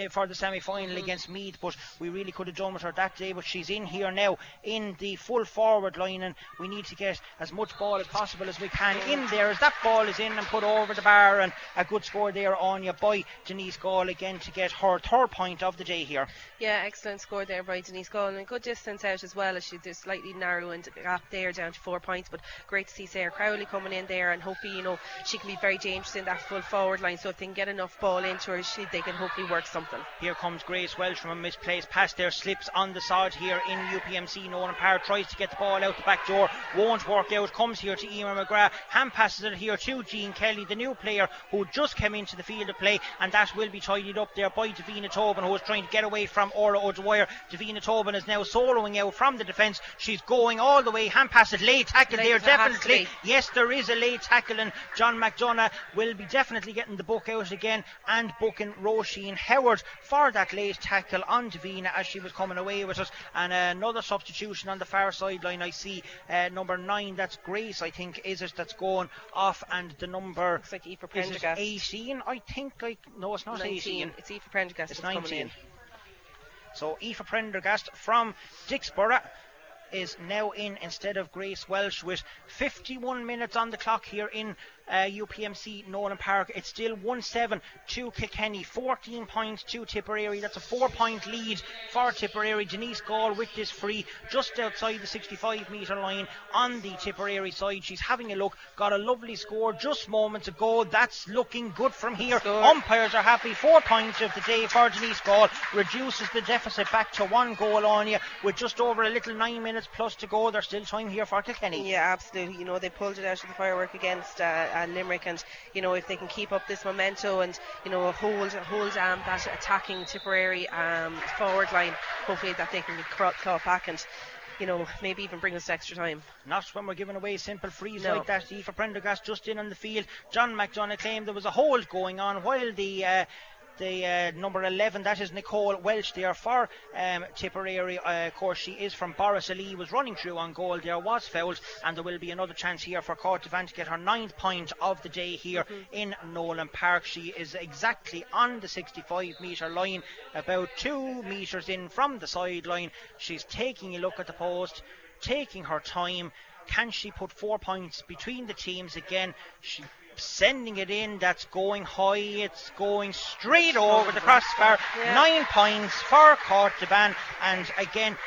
for the semi-final against Meath, but we really could have done with her that day. But she's in here now in the full forward line, and we need to get as much ball as possible as we can in there, as that ball is in and put over the bar, and a good score there, Anya, by Denise Gall again to get her third point of the day here. Yeah, excellent score there by Denise Gall, and a good distance out as well, as she's slightly narrowing the gap there down to 4 points. But great to see Sarah Crowley coming in there, and hopefully, you know, she can be very dangerous in that full forward line. So if they can get enough ball into her, they can hopefully work something. Here comes Grace Welsh from a misplaced pass there, slips on the sod here in UPMC. Nolan Power tries to get the ball out the back door, won't work out, comes here to Emer McGrath, hand passes it here to Jean Kelly, the new player who just came into the field of play, and that will be tidied up there by Davina Tobin, who is trying to get away from Orla O'Dwyer. Davina Tobin is now soloing out from the defence. She's going all the way, hand pass it, late tackle there, definitely. Yes, there is a late tackle, and John McDonough will be definitely getting the book out again and booking Roisin Howard for that late tackle on Davina as she was coming away with it. And another substitution on the far sideline. I see number 9, that's Grace, I think, is it, that's going off, and the number, looks like Aoife Prendergast, 18, I think. No, it's not 19. 18. It's Aoife Prendergast. It's 19. So Aoife Prendergast from Dixborough is now in instead of Grace Welsh, with 51 minutes on the clock here in UPMC Nolan Park. It's still 1-7 to Kilkenny, 14 points to Tipperary. That's a 4-point lead for Tipperary. Denise Gall with this free just outside the 65 metre line on the Tipperary side. She's having a look, got a lovely score just moments ago. That's looking good from here. Good. Umpires are happy. 4 points of the day for Denise Gall, reduces the deficit back to 1 goal on you, with just over a little 9 minutes plus to go. There's still time here for Kilkenny. Yeah, absolutely. You know, they pulled it out of the firework against Limerick, and you know, if they can keep up this momentum and, you know, hold that attacking Tipperary forward line, hopefully that they can claw back and, you know, maybe even bring us extra time. Not when we're giving away simple frees like that. Aoife Prendergast just in on the field. John McDonough claimed there was a hold going on while the number 11, that is Nicole Welsh there for Tipperary. Of course, she is from Borrisalee, was running through on goal there, was fouled, and there will be another chance here for Court Devan to get her 9th point of the day here in Nolan Park. She is exactly on the 65 metre line, about 2 metres in from the sideline. She's taking a look at the post, taking her time. Can she put 4 points between the teams again? She sending it in, that's going high, it's going straight over the crossbar. 9 points for Court Devan, and again,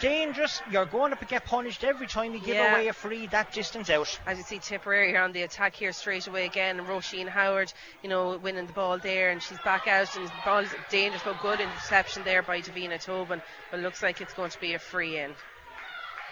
dangerous. You're going to get punished every time you give away a free that distance out. As you see, Tipperary on the attack here straight away again. Roisin Howard, you know, winning the ball there, and she's back out, and the ball's dangerous, but good interception there by Davina Tobin, but looks like it's going to be a free in.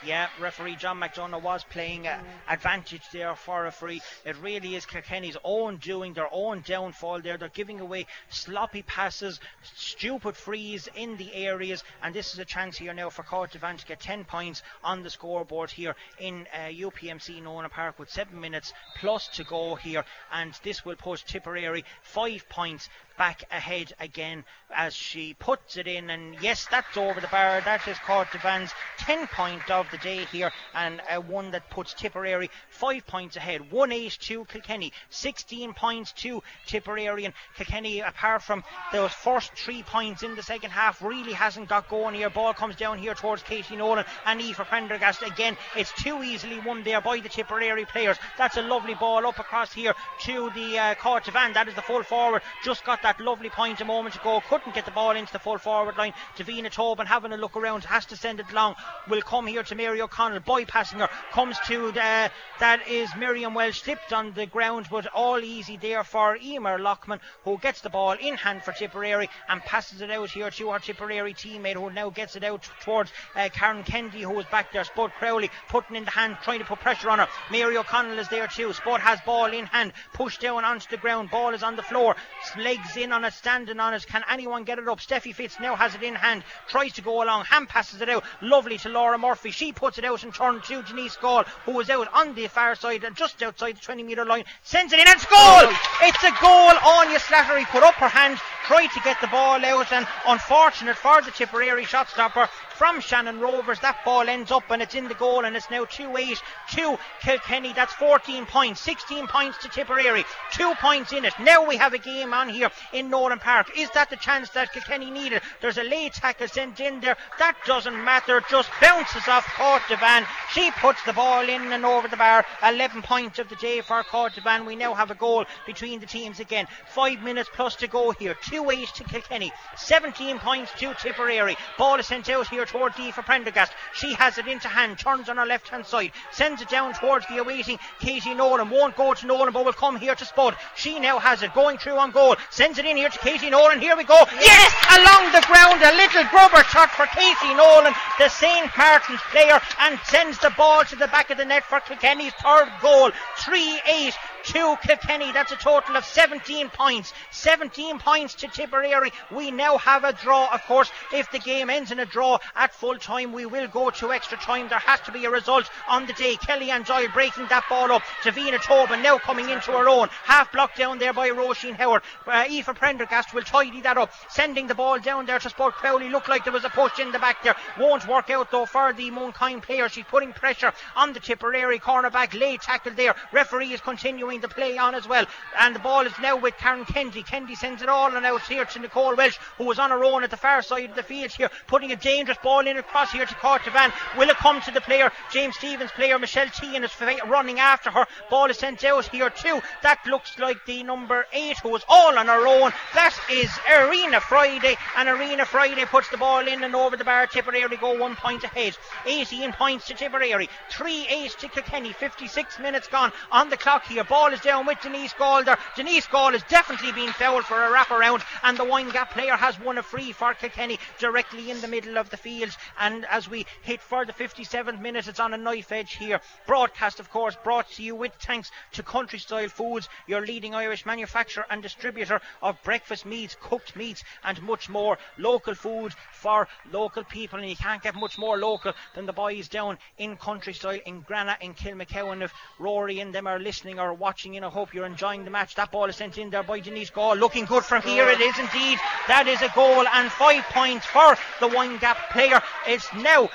Yeah, referee John McDonough was playing advantage there for a free. It really is Kilkenny's own doing, their own downfall there. They're giving away sloppy passes, stupid frees in the areas, and this is a chance here now for Court Devan to get 10 points on the scoreboard here in UPMC Nolan Park, with 7 minutes plus to go here, and this will push Tipperary 5 points back ahead again as she puts it in, and yes, that's over the bar. That is Court Devan's 10th point of the day here, and one that puts Tipperary 5 points ahead. 1-8 to Kilkenny, 16 points to Tipperary, and Kilkenny, apart from those first 3 points in the second half, really hasn't got going here. Ball comes down here towards Katie Nolan and Aoife Prendergast again. It's too easily won there by the Tipperary players. That's a lovely ball up across here to the Court Devan. That is the full forward, just got that lovely point a moment ago, couldn't get the ball into the full forward line. Davina Tobin having a look around, has to send it long, will come here to Mary O'Connell, bypassing her, comes to that is Miriam Welsh, slipped on the ground, but all easy there for Emer Lockman, who gets the ball in hand for Tipperary and passes it out here to her Tipperary teammate, who now gets it out towards Karen Kennedy, who was back there. Spud Crowley putting in the hand, trying to put pressure on her. Mary O'Connell is there too. Spud has ball in hand, pushed down onto the ground, ball is on the floor, legs in on it, standing on it. Can anyone get it up? Steffi Fitz now has it in hand, tries to go along, hand passes it out, lovely to Laura Murphy. She She puts it out and turns to Denise Gall, who was out on the far side and just outside the 20 metre line, sends it in and goal! It's a goal. Anya Slattery put up her hand, tried to get the ball out, and unfortunate for the Tipperary shot stopper from Shannon Rovers, that ball ends up and it's in the goal, and it's now 2-8 to Kilkenny. That's 14 points, 16 points to Tipperary, 2 points in it. Now we have a game on here in Northern Park. Is that the chance that Kilkenny needed? There's a late tackle sent in there. That doesn't matter, just bounces off Cortavan. She puts the ball in and over the bar. 11 points of the day for Cortavan. We now have a goal between the teams again. 5 minutes plus to go here. 2-8 to Kilkenny, 17 points to Tipperary. Ball is sent out here toward Aoife Prendergast. She has it into hand, turns on her left hand side, sends it down towards the awaiting Katie Nolan. Won't go to Nolan, but will come here to Spud. She now has it, going through on goal, sends it in here to Katie Nolan. Here we go, yes, along the ground, a little grubber shot for Katie Nolan, the St. Martin's player, and sends the ball to the back of the net for Kilkenny's third goal. 3-8 to Kilkenny. That's a total of 17 points. 17 points to Tipperary. We now have a draw. Of course, if the game ends in a draw at full time, we will go to extra time. There has to be a result on the day. Kellyanne Doyle breaking that ball up. Davina Tobin now coming into her own. Half blocked down there by Roisin Howard. Aoife Prendergast will tidy that up, sending the ball down there to Sport Crowley. Looked like there was a push in the back there. Won't work out though for the Monkine player. She's putting pressure on the Tipperary cornerback. Late tackle there. Referee is continuing the play on as well, and the ball is now with Karen Kendi. Kendi sends it all and out here to Nicole Welsh, who was on her own at the far side of the field here, putting a dangerous ball in across here to Cortavan. Will it come to the player, James Stevens player, Michelle Tehan is running after her. Ball is sent out here too. That looks like the number 8 who was all on her own. That is Arena Friday, and Arena Friday puts the ball in and over the bar. Tipperary go 1 point ahead, 18 points to Tipperary, 3-8 to Kilkenny. 56 minutes gone on the clock here. Ball is down with Denise Gall there. Denise Gall has definitely been fouled for a wraparound, and the Windgap player has won a free for Kilkenny directly in the middle of the field. And as we hit for the 57th minute, it's on a knife edge here. Broadcast, of course, brought to you with thanks to Country Style Foods, your leading Irish manufacturer and distributor of breakfast meats, cooked meats and much more. Local food for local people, and you can't get much more local than the boys down in Country Style in Grana in Kilmacow. If Rory and them are listening or watching in, I hope you're enjoying the match. That ball is sent in there by Denise Gall, looking good from here. It is indeed. That is a goal, and 5 points for the Windgap player. It's now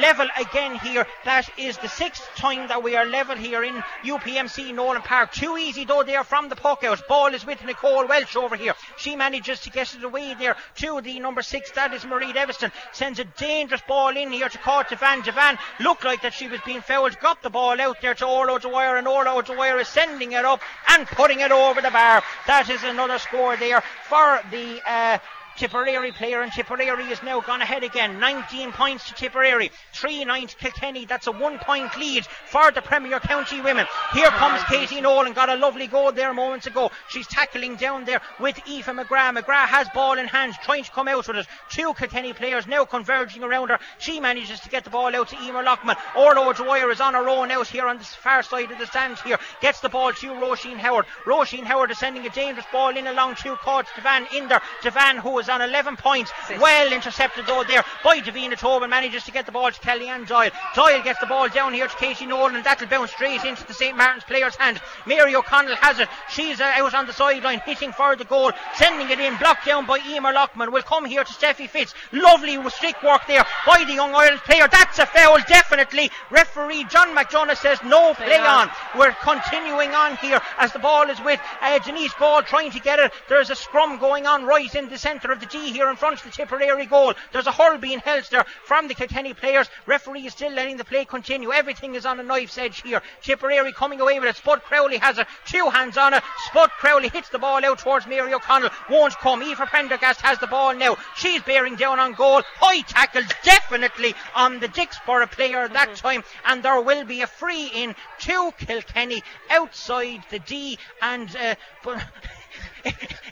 level again here. That is the 6th time that we are level here in UPMC Nolan Park. Too easy though there from the puck out. Ball is with Nicole Welsh over here. She manages to get it away there to the number 6, that is Marie Deveston. Sends a dangerous ball in here to Court Devan. Devan looked like that she was being fouled, got the ball out there to Orlo Dwyer, and Orlo Dwyer is sending it up and putting it over the bar. That is another score there for the Tipperary player, and Tipperary is now gone ahead again. 19 points to Tipperary, 3-9 to Kilkenny. That's a 1 point lead for the Premier County women. Here comes Katie Nolan, got a lovely goal there moments ago. She's tackling down there with Aoife McGrath. McGrath has ball in hand, trying to come out with it. Two Kilkenny players now converging around her. She manages to get the ball out to Emer Lockman. Orlo O'Dwyer is on her own out here on the far side of the stands here. Gets the ball to Roisin Howard. Roisin Howard is sending a dangerous ball in along two courts. Devan in there. Devan, who is on 11 points, well intercepted though there by Davina Tobin, manages to get the ball to Kellyanne Doyle. Doyle gets the ball down here to Katie Nolan, and that'll bounce straight into the St. Martin's player's hand. Mary O'Connell has it. She's out on the sideline, hitting for the goal, sending it in, blocked down by Emer Lockman. Will come here to Steffi Fitz. Lovely stick work there by the young Irish player. That's a foul, definitely. Referee John McDonough says no play on. We're continuing on here as the ball is with Denise Gall trying to get it. There's a scrum going on right in the centre of the D here in front of the Tipperary goal. There's a hurl being held there from the Kilkenny players. Referee is still letting the play continue. Everything is on a knife's edge here. Tipperary coming away with it. Spud Crowley has it, 2 hands on it. Spud Crowley hits the ball out towards Mary O'Connell, won't come. Aoife Prendergast has the ball now, she's bearing down on goal. High tackle definitely on the Dixborough player that time, and there will be a free in to Kilkenny outside the D, and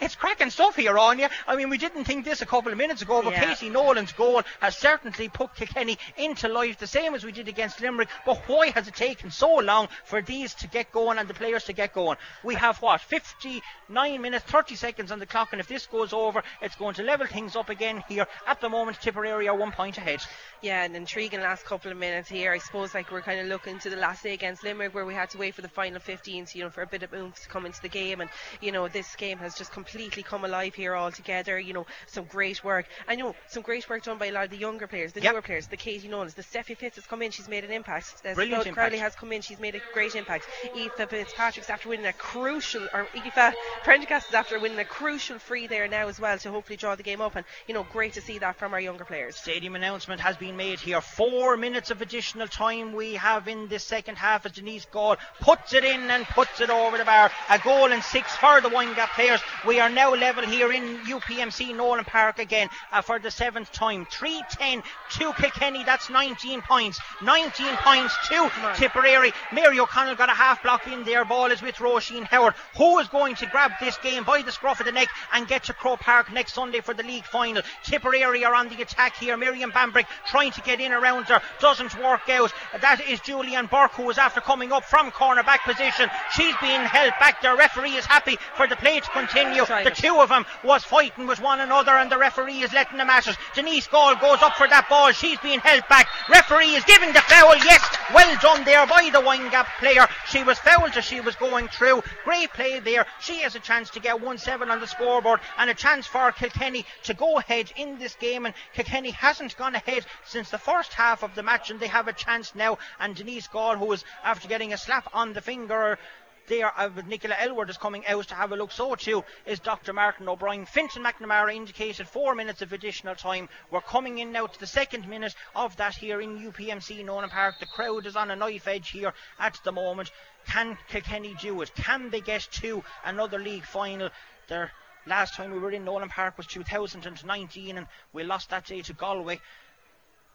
It's cracking stuff here, Anya. I mean, we didn't think this a couple of minutes ago, but Casey Nolan's goal has certainly put Kilkenny into life, the same as we did against Limerick. But why has it taken so long for these to get going and the players to get going? We have, 59 minutes, 30 seconds on the clock, and if this goes over, it's going to level things up again here. At the moment, Tipperary are 1 point ahead. Yeah, an intriguing last couple of minutes here. I suppose like we're kind of looking to the last day against Limerick, where we had to wait for the final 15, so, you know, for a bit of oomph to come into the game. And, you know, this game has just completely come alive here altogether. You know, some great work. I know some great work done by a lot of the younger players, the newer players, the Katie Nolans, the Steffi Fitz has come in, she's made an impact. Brilliant impact. Crowley has come in, she's made a great impact. Aoife Fitzpatrick's after winning a crucial, or Aoife Prendergast is after winning a crucial free there now as well to hopefully draw the game up. And, you know, great to see that from our younger players. Stadium announcement has been made here. 4 minutes of additional time we have in this second half as Denise Gall puts it in and puts it over the bar. A goal and six for the Windgap players. We are now level here in UPMC Nolan Park again for the seventh time. 3-10 to Kilkenny. That's 19 points. 19 points to Tipperary. Mary O'Connell got a half block in there. Ball is with Roisin Howard, who is going to grab this game by the scruff of the neck and get to Croke Park next Sunday for the league final. Tipperary are on the attack here. Miriam Bambrick trying to get in around her, doesn't work out. That is Julian Burke, who was after coming up from corner back position. She's being held back. The referee is happy for the play to continue. The two of them was fighting with one another, and the referee is letting them at it. Denise Gall goes up for that ball. She's being held back. Referee is giving the foul. Yes, well done there by the Windgap player. She was fouled as she was going through. Great play there. She has a chance to get 1-7 on the scoreboard and a chance for Kilkenny to go ahead in this game. And Kilkenny hasn't gone ahead since the first half of the match, and they have a chance now. And Denise Gall, who was after getting a slap on the finger there, Nicola Elward is coming out to have a look. So too is Dr. Martin O'Brien. Fintan McNamara indicated 4 minutes of additional time. We're coming in now to the second minute of that here in UPMC Nolan Park. The crowd is on a knife edge here at the moment. Can Kilkenny do it? Can they get to another league final? Their last time we were in Nolan Park was 2019, and we lost that day to Galway.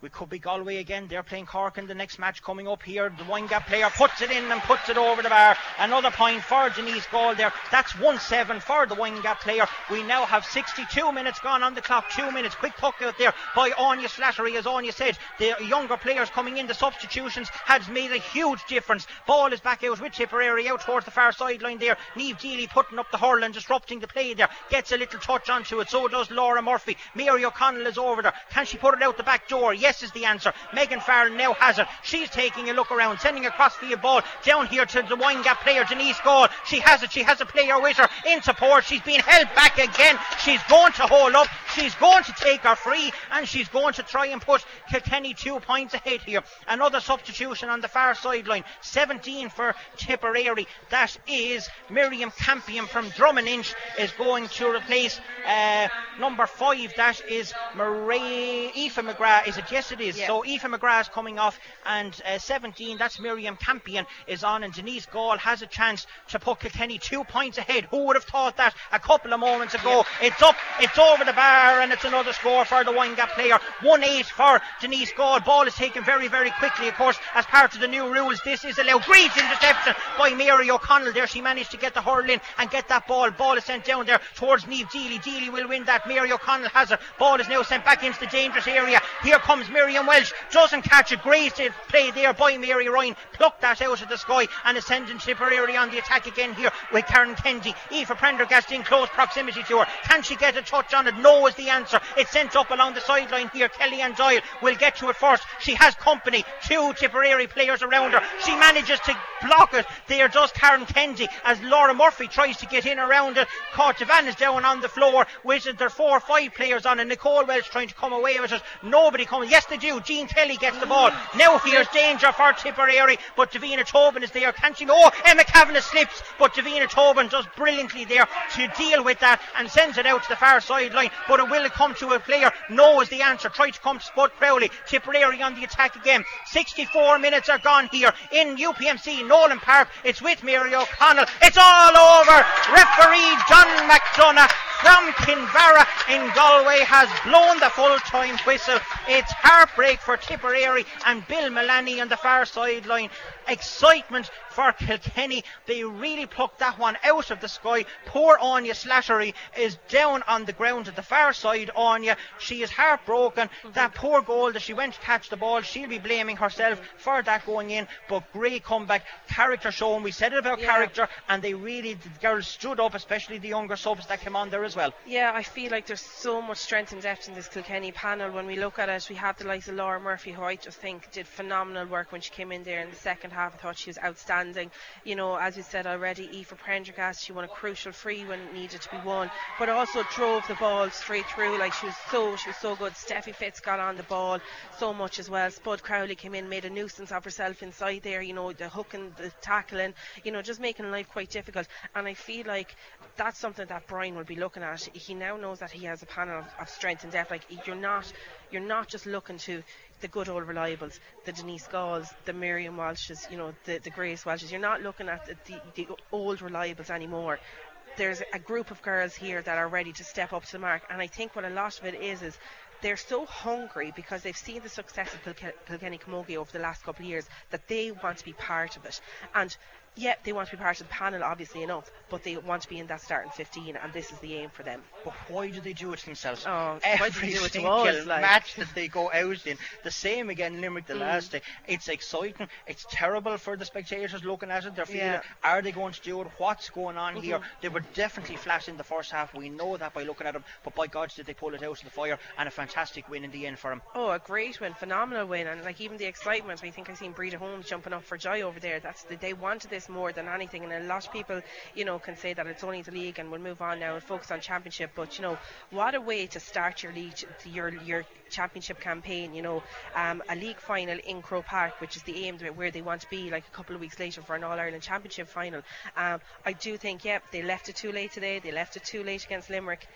We could be Galway again. They're playing Cork in the next match coming up here. The Windgap player puts it in and puts it over the bar. Another point for Denise Gall there. That's 1-7 for the Windgap player. We now have 62 minutes gone on the clock. 2 minutes. Quick puck out there by Anya Slattery. As Anya said, the younger players coming in, the substitutions has made a huge difference. Ball is back out with Tipperary out towards the far sideline there. Niamh Deely putting up the hurl and disrupting the play there. Gets a little touch onto it. So does Laura Murphy. Mary O'Connell is over there. Can she put it out the back door? Yes, is the answer. Megan Farrell now has it. She's taking a look around, sending across the ball down here to the Windgap player Denise Gall. She has it. She has a player with her in support. She's being held back again. She's going to hold up. She's going to take her free, and she's going to try and put Kilkenny 2 points ahead here. Another substitution on the far sideline. 17 for Tipperary. That is Miriam Campion from Drummond Inch is going to replace number 5. That is Aoife McGrath. Is it? Yes, it is. Yes. So Aoife McGrath is coming off, and 17, that's Miriam Campion is on, and Denise Gall has a chance to put Kilkenny 2 points ahead. Who would have thought that a couple of moments ago? Yep. It's up, it's over the bar, and it's another score for the Windgap player. 1-8 for Denise Gall. Ball is taken very, very quickly, of course, as part of the new rules. This is allowed. Great interception by Mary O'Connell there. She managed to get the hurl in and get that ball. Ball is sent down there towards Niamh Deely. Deely will win that. Mary O'Connell has it. Ball is now sent back into the dangerous area. Here comes Miriam Welsh, doesn't catch a great play there by Mary Ryan, plucked that out of the sky, and is sending Tipperary on the attack again here with Karen Kendy. Aoife Prendergast in close proximity to her. Can she get a touch on it? No is the answer. It's sent up along the sideline here. Kellyanne Doyle will get to it first. She has company, 2 Tipperary players around her. She manages to block it there, does Karen Kendy, as Laura Murphy tries to get in around it. Cortavan is down on the floor with it. There are 4 or 5 players on, and Nicole Welsh trying to come away with it. Nobody coming. Yes, they do. Jean Kelly gets the ball. Now here's danger for Tipperary, but Davina Tobin is there. Can she? Oh, Emma Kavanagh slips, but Davina Tobin does brilliantly there to deal with that and sends it out to the far sideline. But it will come to a player. No is the answer. Try to come to Spud Crowley. Tipperary on the attack again. 64 minutes are gone here in UPMC Nolan Park. It's with Mary O'Connell. It's all over. Referee John McDonough from Kinvara in Galway has blown the full-time whistle. It's heartbreak for Tipperary and Bill Milani on the far sideline. Excitement for Kilkenny. They really plucked that one out of the sky. Poor Anya Slattery is down on the ground at the far side. Anya, she is heartbroken. That poor goal that she went to catch the ball, she'll be blaming herself for that going in. But great comeback, character shown. We said it about character, and they really, the girls stood up, especially the younger subs that came on there as well. Yeah, I feel like there's so much strength and depth in this Kilkenny panel. When we look at it, we have the likes of Laura Murphy, who I just think did phenomenal work when she came in there in the second half. I thought she was outstanding. You know, as we said already, Aoife Prendergast, she won a crucial free when it needed to be won, but also drove the ball straight through. Like, she was so good. Steffi Fitz got on the ball so much as well. Spud Crowley came in, made a nuisance of herself inside there, you know, the hooking, the tackling, you know, just making life quite difficult. And I feel like that's something that Brian will be looking at. He now knows that he has a panel of strength and depth. Like, you're not just looking to the good old reliables, the Denise Galls, the Miriam Walshes, you know, the Grace Walshes. You're not looking at the old reliables anymore. There's a group of girls here that are ready to step up to the mark, and I think what a lot of it is they're so hungry because they've seen the success of Kilkenny Camogie over the last couple of years that they want to be part of it. And yeah, they want to be part of the panel, obviously enough, but they want to be in that starting 15, and this is the aim for them. But why do they do it themselves? Oh, every why do they do it to us, like? Match that they go out in, the same again Limerick the last day. It's exciting, it's terrible for the spectators looking at it. They're feeling, are they going to do it? What's going on here? They were definitely flat in the first half. We know that by looking at them, but by God did they pull it out of the fire, and a fantastic win in the end for them. Oh, a great win, phenomenal win, and like even the excitement. I think I seen Breda Holmes jumping up for joy over there. They wanted this more than anything, and a lot of people, you know, can say that it's only the league and we'll move on now and focus on championship, but you know, what a way to start your league, your championship campaign, you know, a league final in Croke Park, which is the aim where they want to be like a couple of weeks later for an All-Ireland Championship final. I do think they left it too late today, they left it too late against Limerick.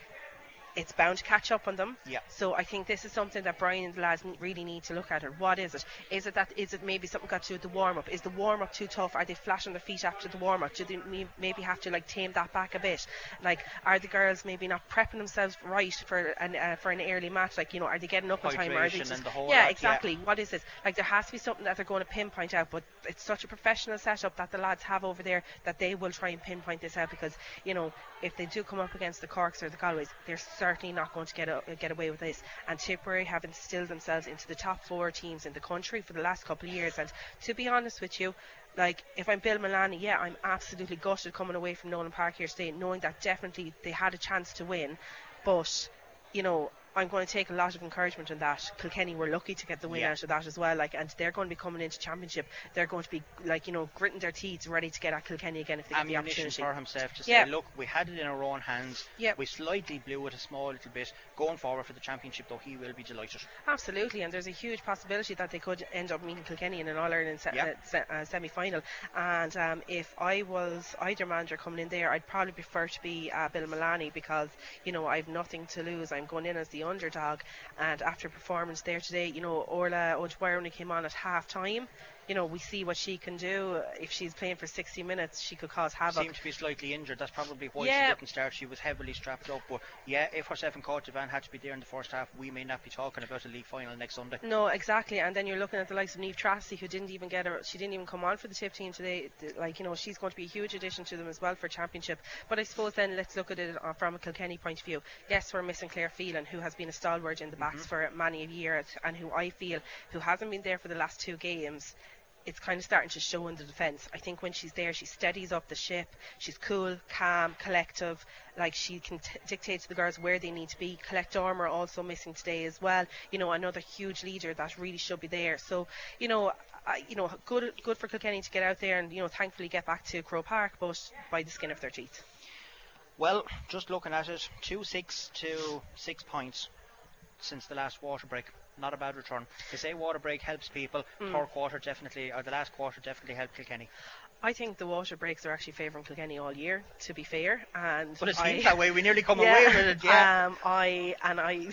It's bound to catch up on them. Yeah. So I think this is something that Brian and the lads really need to look at. It. What is it? Is it maybe something got to do with the warm-up? Is the warm-up too tough? Are they flat on their feet after the warm-up? Do they maybe have to like tame that back a bit? Like, are the girls maybe not prepping themselves right for an early match? Like, you know, are they getting up on time? Are they just, exactly. Yeah. What is it? Like, there has to be something that they're going to pinpoint out. But it's such a professional setup that the lads have over there that they will try and pinpoint this out, because you know, if they do come up against the Corks or the Galways, they're certainly not going to get away with this. And Tipperary have instilled themselves into the top four teams in the country for the last couple of years. And to be honest with you, like, if I'm Bill Milani, I'm absolutely gutted coming away from Nolan Park here today, knowing that definitely they had a chance to win. But, you know, I'm going to take a lot of encouragement in that. Kilkenny were lucky to get the win out of that as well, like, and they're going to be coming into championship. They're going to be, like, you know, gritting their teeth, ready to get at Kilkenny again if they get the opportunity. For himself to say, look, we had it in our own hands. We slightly blew it a small little bit. Going forward for the championship, though, he will be delighted. Absolutely, and there's a huge possibility that they could end up meeting Kilkenny in an All-Ireland semi-final. And if I was either manager coming in there, I'd probably prefer to be Bill Milani, because, you know, I've nothing to lose. I'm going in as the underdog, and after performance there today, you know, Orla O'Dwyer only came on at half time. You know, we see what she can do. If she's playing for 60 minutes, she could cause havoc. Seemed to be slightly injured. That's probably why she didn't start. She was heavily strapped up. But if herself and Coach Van had to be there in the first half, we may not be talking about a league final next Sunday. No, exactly. And then you're looking at the likes of Niamh Tracy, who didn't even come on for the Tip team today. Like, you know, she's going to be a huge addition to them as well for championship. But I suppose then let's look at it from a Kilkenny point of view. Yes, we're missing Claire Phelan, who has been a stalwart in the backs for many a year, and who I feel who hasn't been there for the last two games. It's kind of starting to show in the defence. I think when she's there, she steadies up the ship. She's cool, calm, collective. Like, she can dictate to the girls where they need to be. Collect Armour also missing today as well. You know, another huge leader that really should be there. So, you know, good for Kilkenny to get out there and, you know, thankfully get back to Croke Park, but by the skin of their teeth. Well, just looking at it, 2-6 to 6 points since the last water break. Not a bad return. They say water break helps people. Third quarter definitely, or the last quarter definitely helped Kilkenny. I think the water breaks are actually favouring Kilkenny all year, to be fair. But it seems that way. We nearly come away with it. I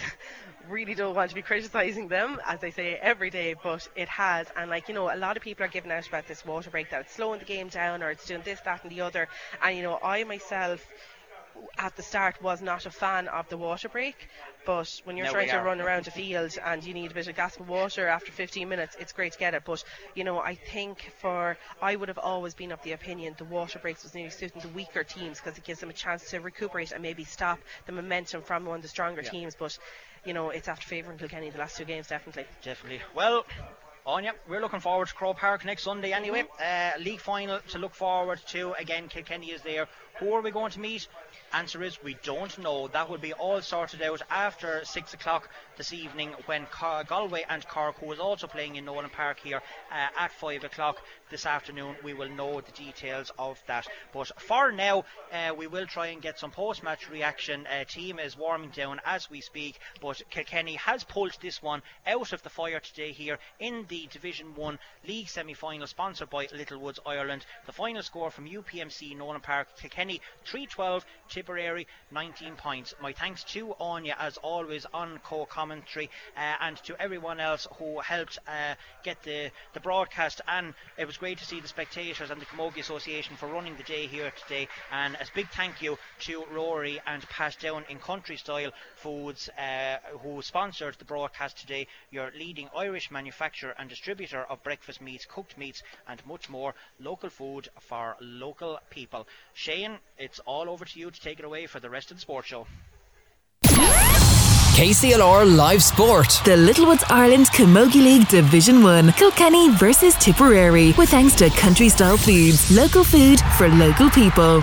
really don't want to be criticising them, as I say every day, but it has. And, like, you know, a lot of people are giving out about this water break, that it's slowing the game down, or it's doing this, that and the other. And, you know, I myself at the start was not a fan of the water break, but when you're trying to run around a field and you need a bit of gasp of water after 15 minutes, it's great to get it. But, you know, I think I would have always been of the opinion the water breaks was nearly suiting the weaker teams because it gives them a chance to recuperate and maybe stop the momentum from one of the stronger teams. But, you know, it's after favouring Kilkenny the last two games, definitely. Definitely. Well, Anya, we're looking forward to Crow Park next Sunday anyway. League final to look forward to. Again, Kilkenny is there. Who are we going to meet? Answer is we don't know. That will be all sorted out after 6 o'clock this evening when Galway and Cork, who is also playing in Nolan Park here at 5 o'clock this afternoon, we will know the details of that. But for now, we will try and get some post-match reaction. Team is warming down as we speak, but Kilkenny has pulled this one out of the fire today here in the Division 1 League semi-final, sponsored by Littlewoods Ireland. The final score from UPMC Nolan Park, Kilkenny 3-12, Tipperary 19 points. My thanks to Anya as always on co-commentary, and to everyone else who helped get the broadcast, and it was great to see the spectators and the Camogie Association for running the day here today. And a big thank you to Rory and Pat Down in Country Style Foods, who sponsored the broadcast today, your leading Irish manufacturer and distributor of breakfast meats, cooked meats and much more, local food for local people. Shane, it's all over to you to take it away for the rest of the sports show. KCLR Live Sport. The Littlewoods Ireland Camogie League Division 1. Kilkenny versus Tipperary. With thanks to Country Style Foods. Local food for local people.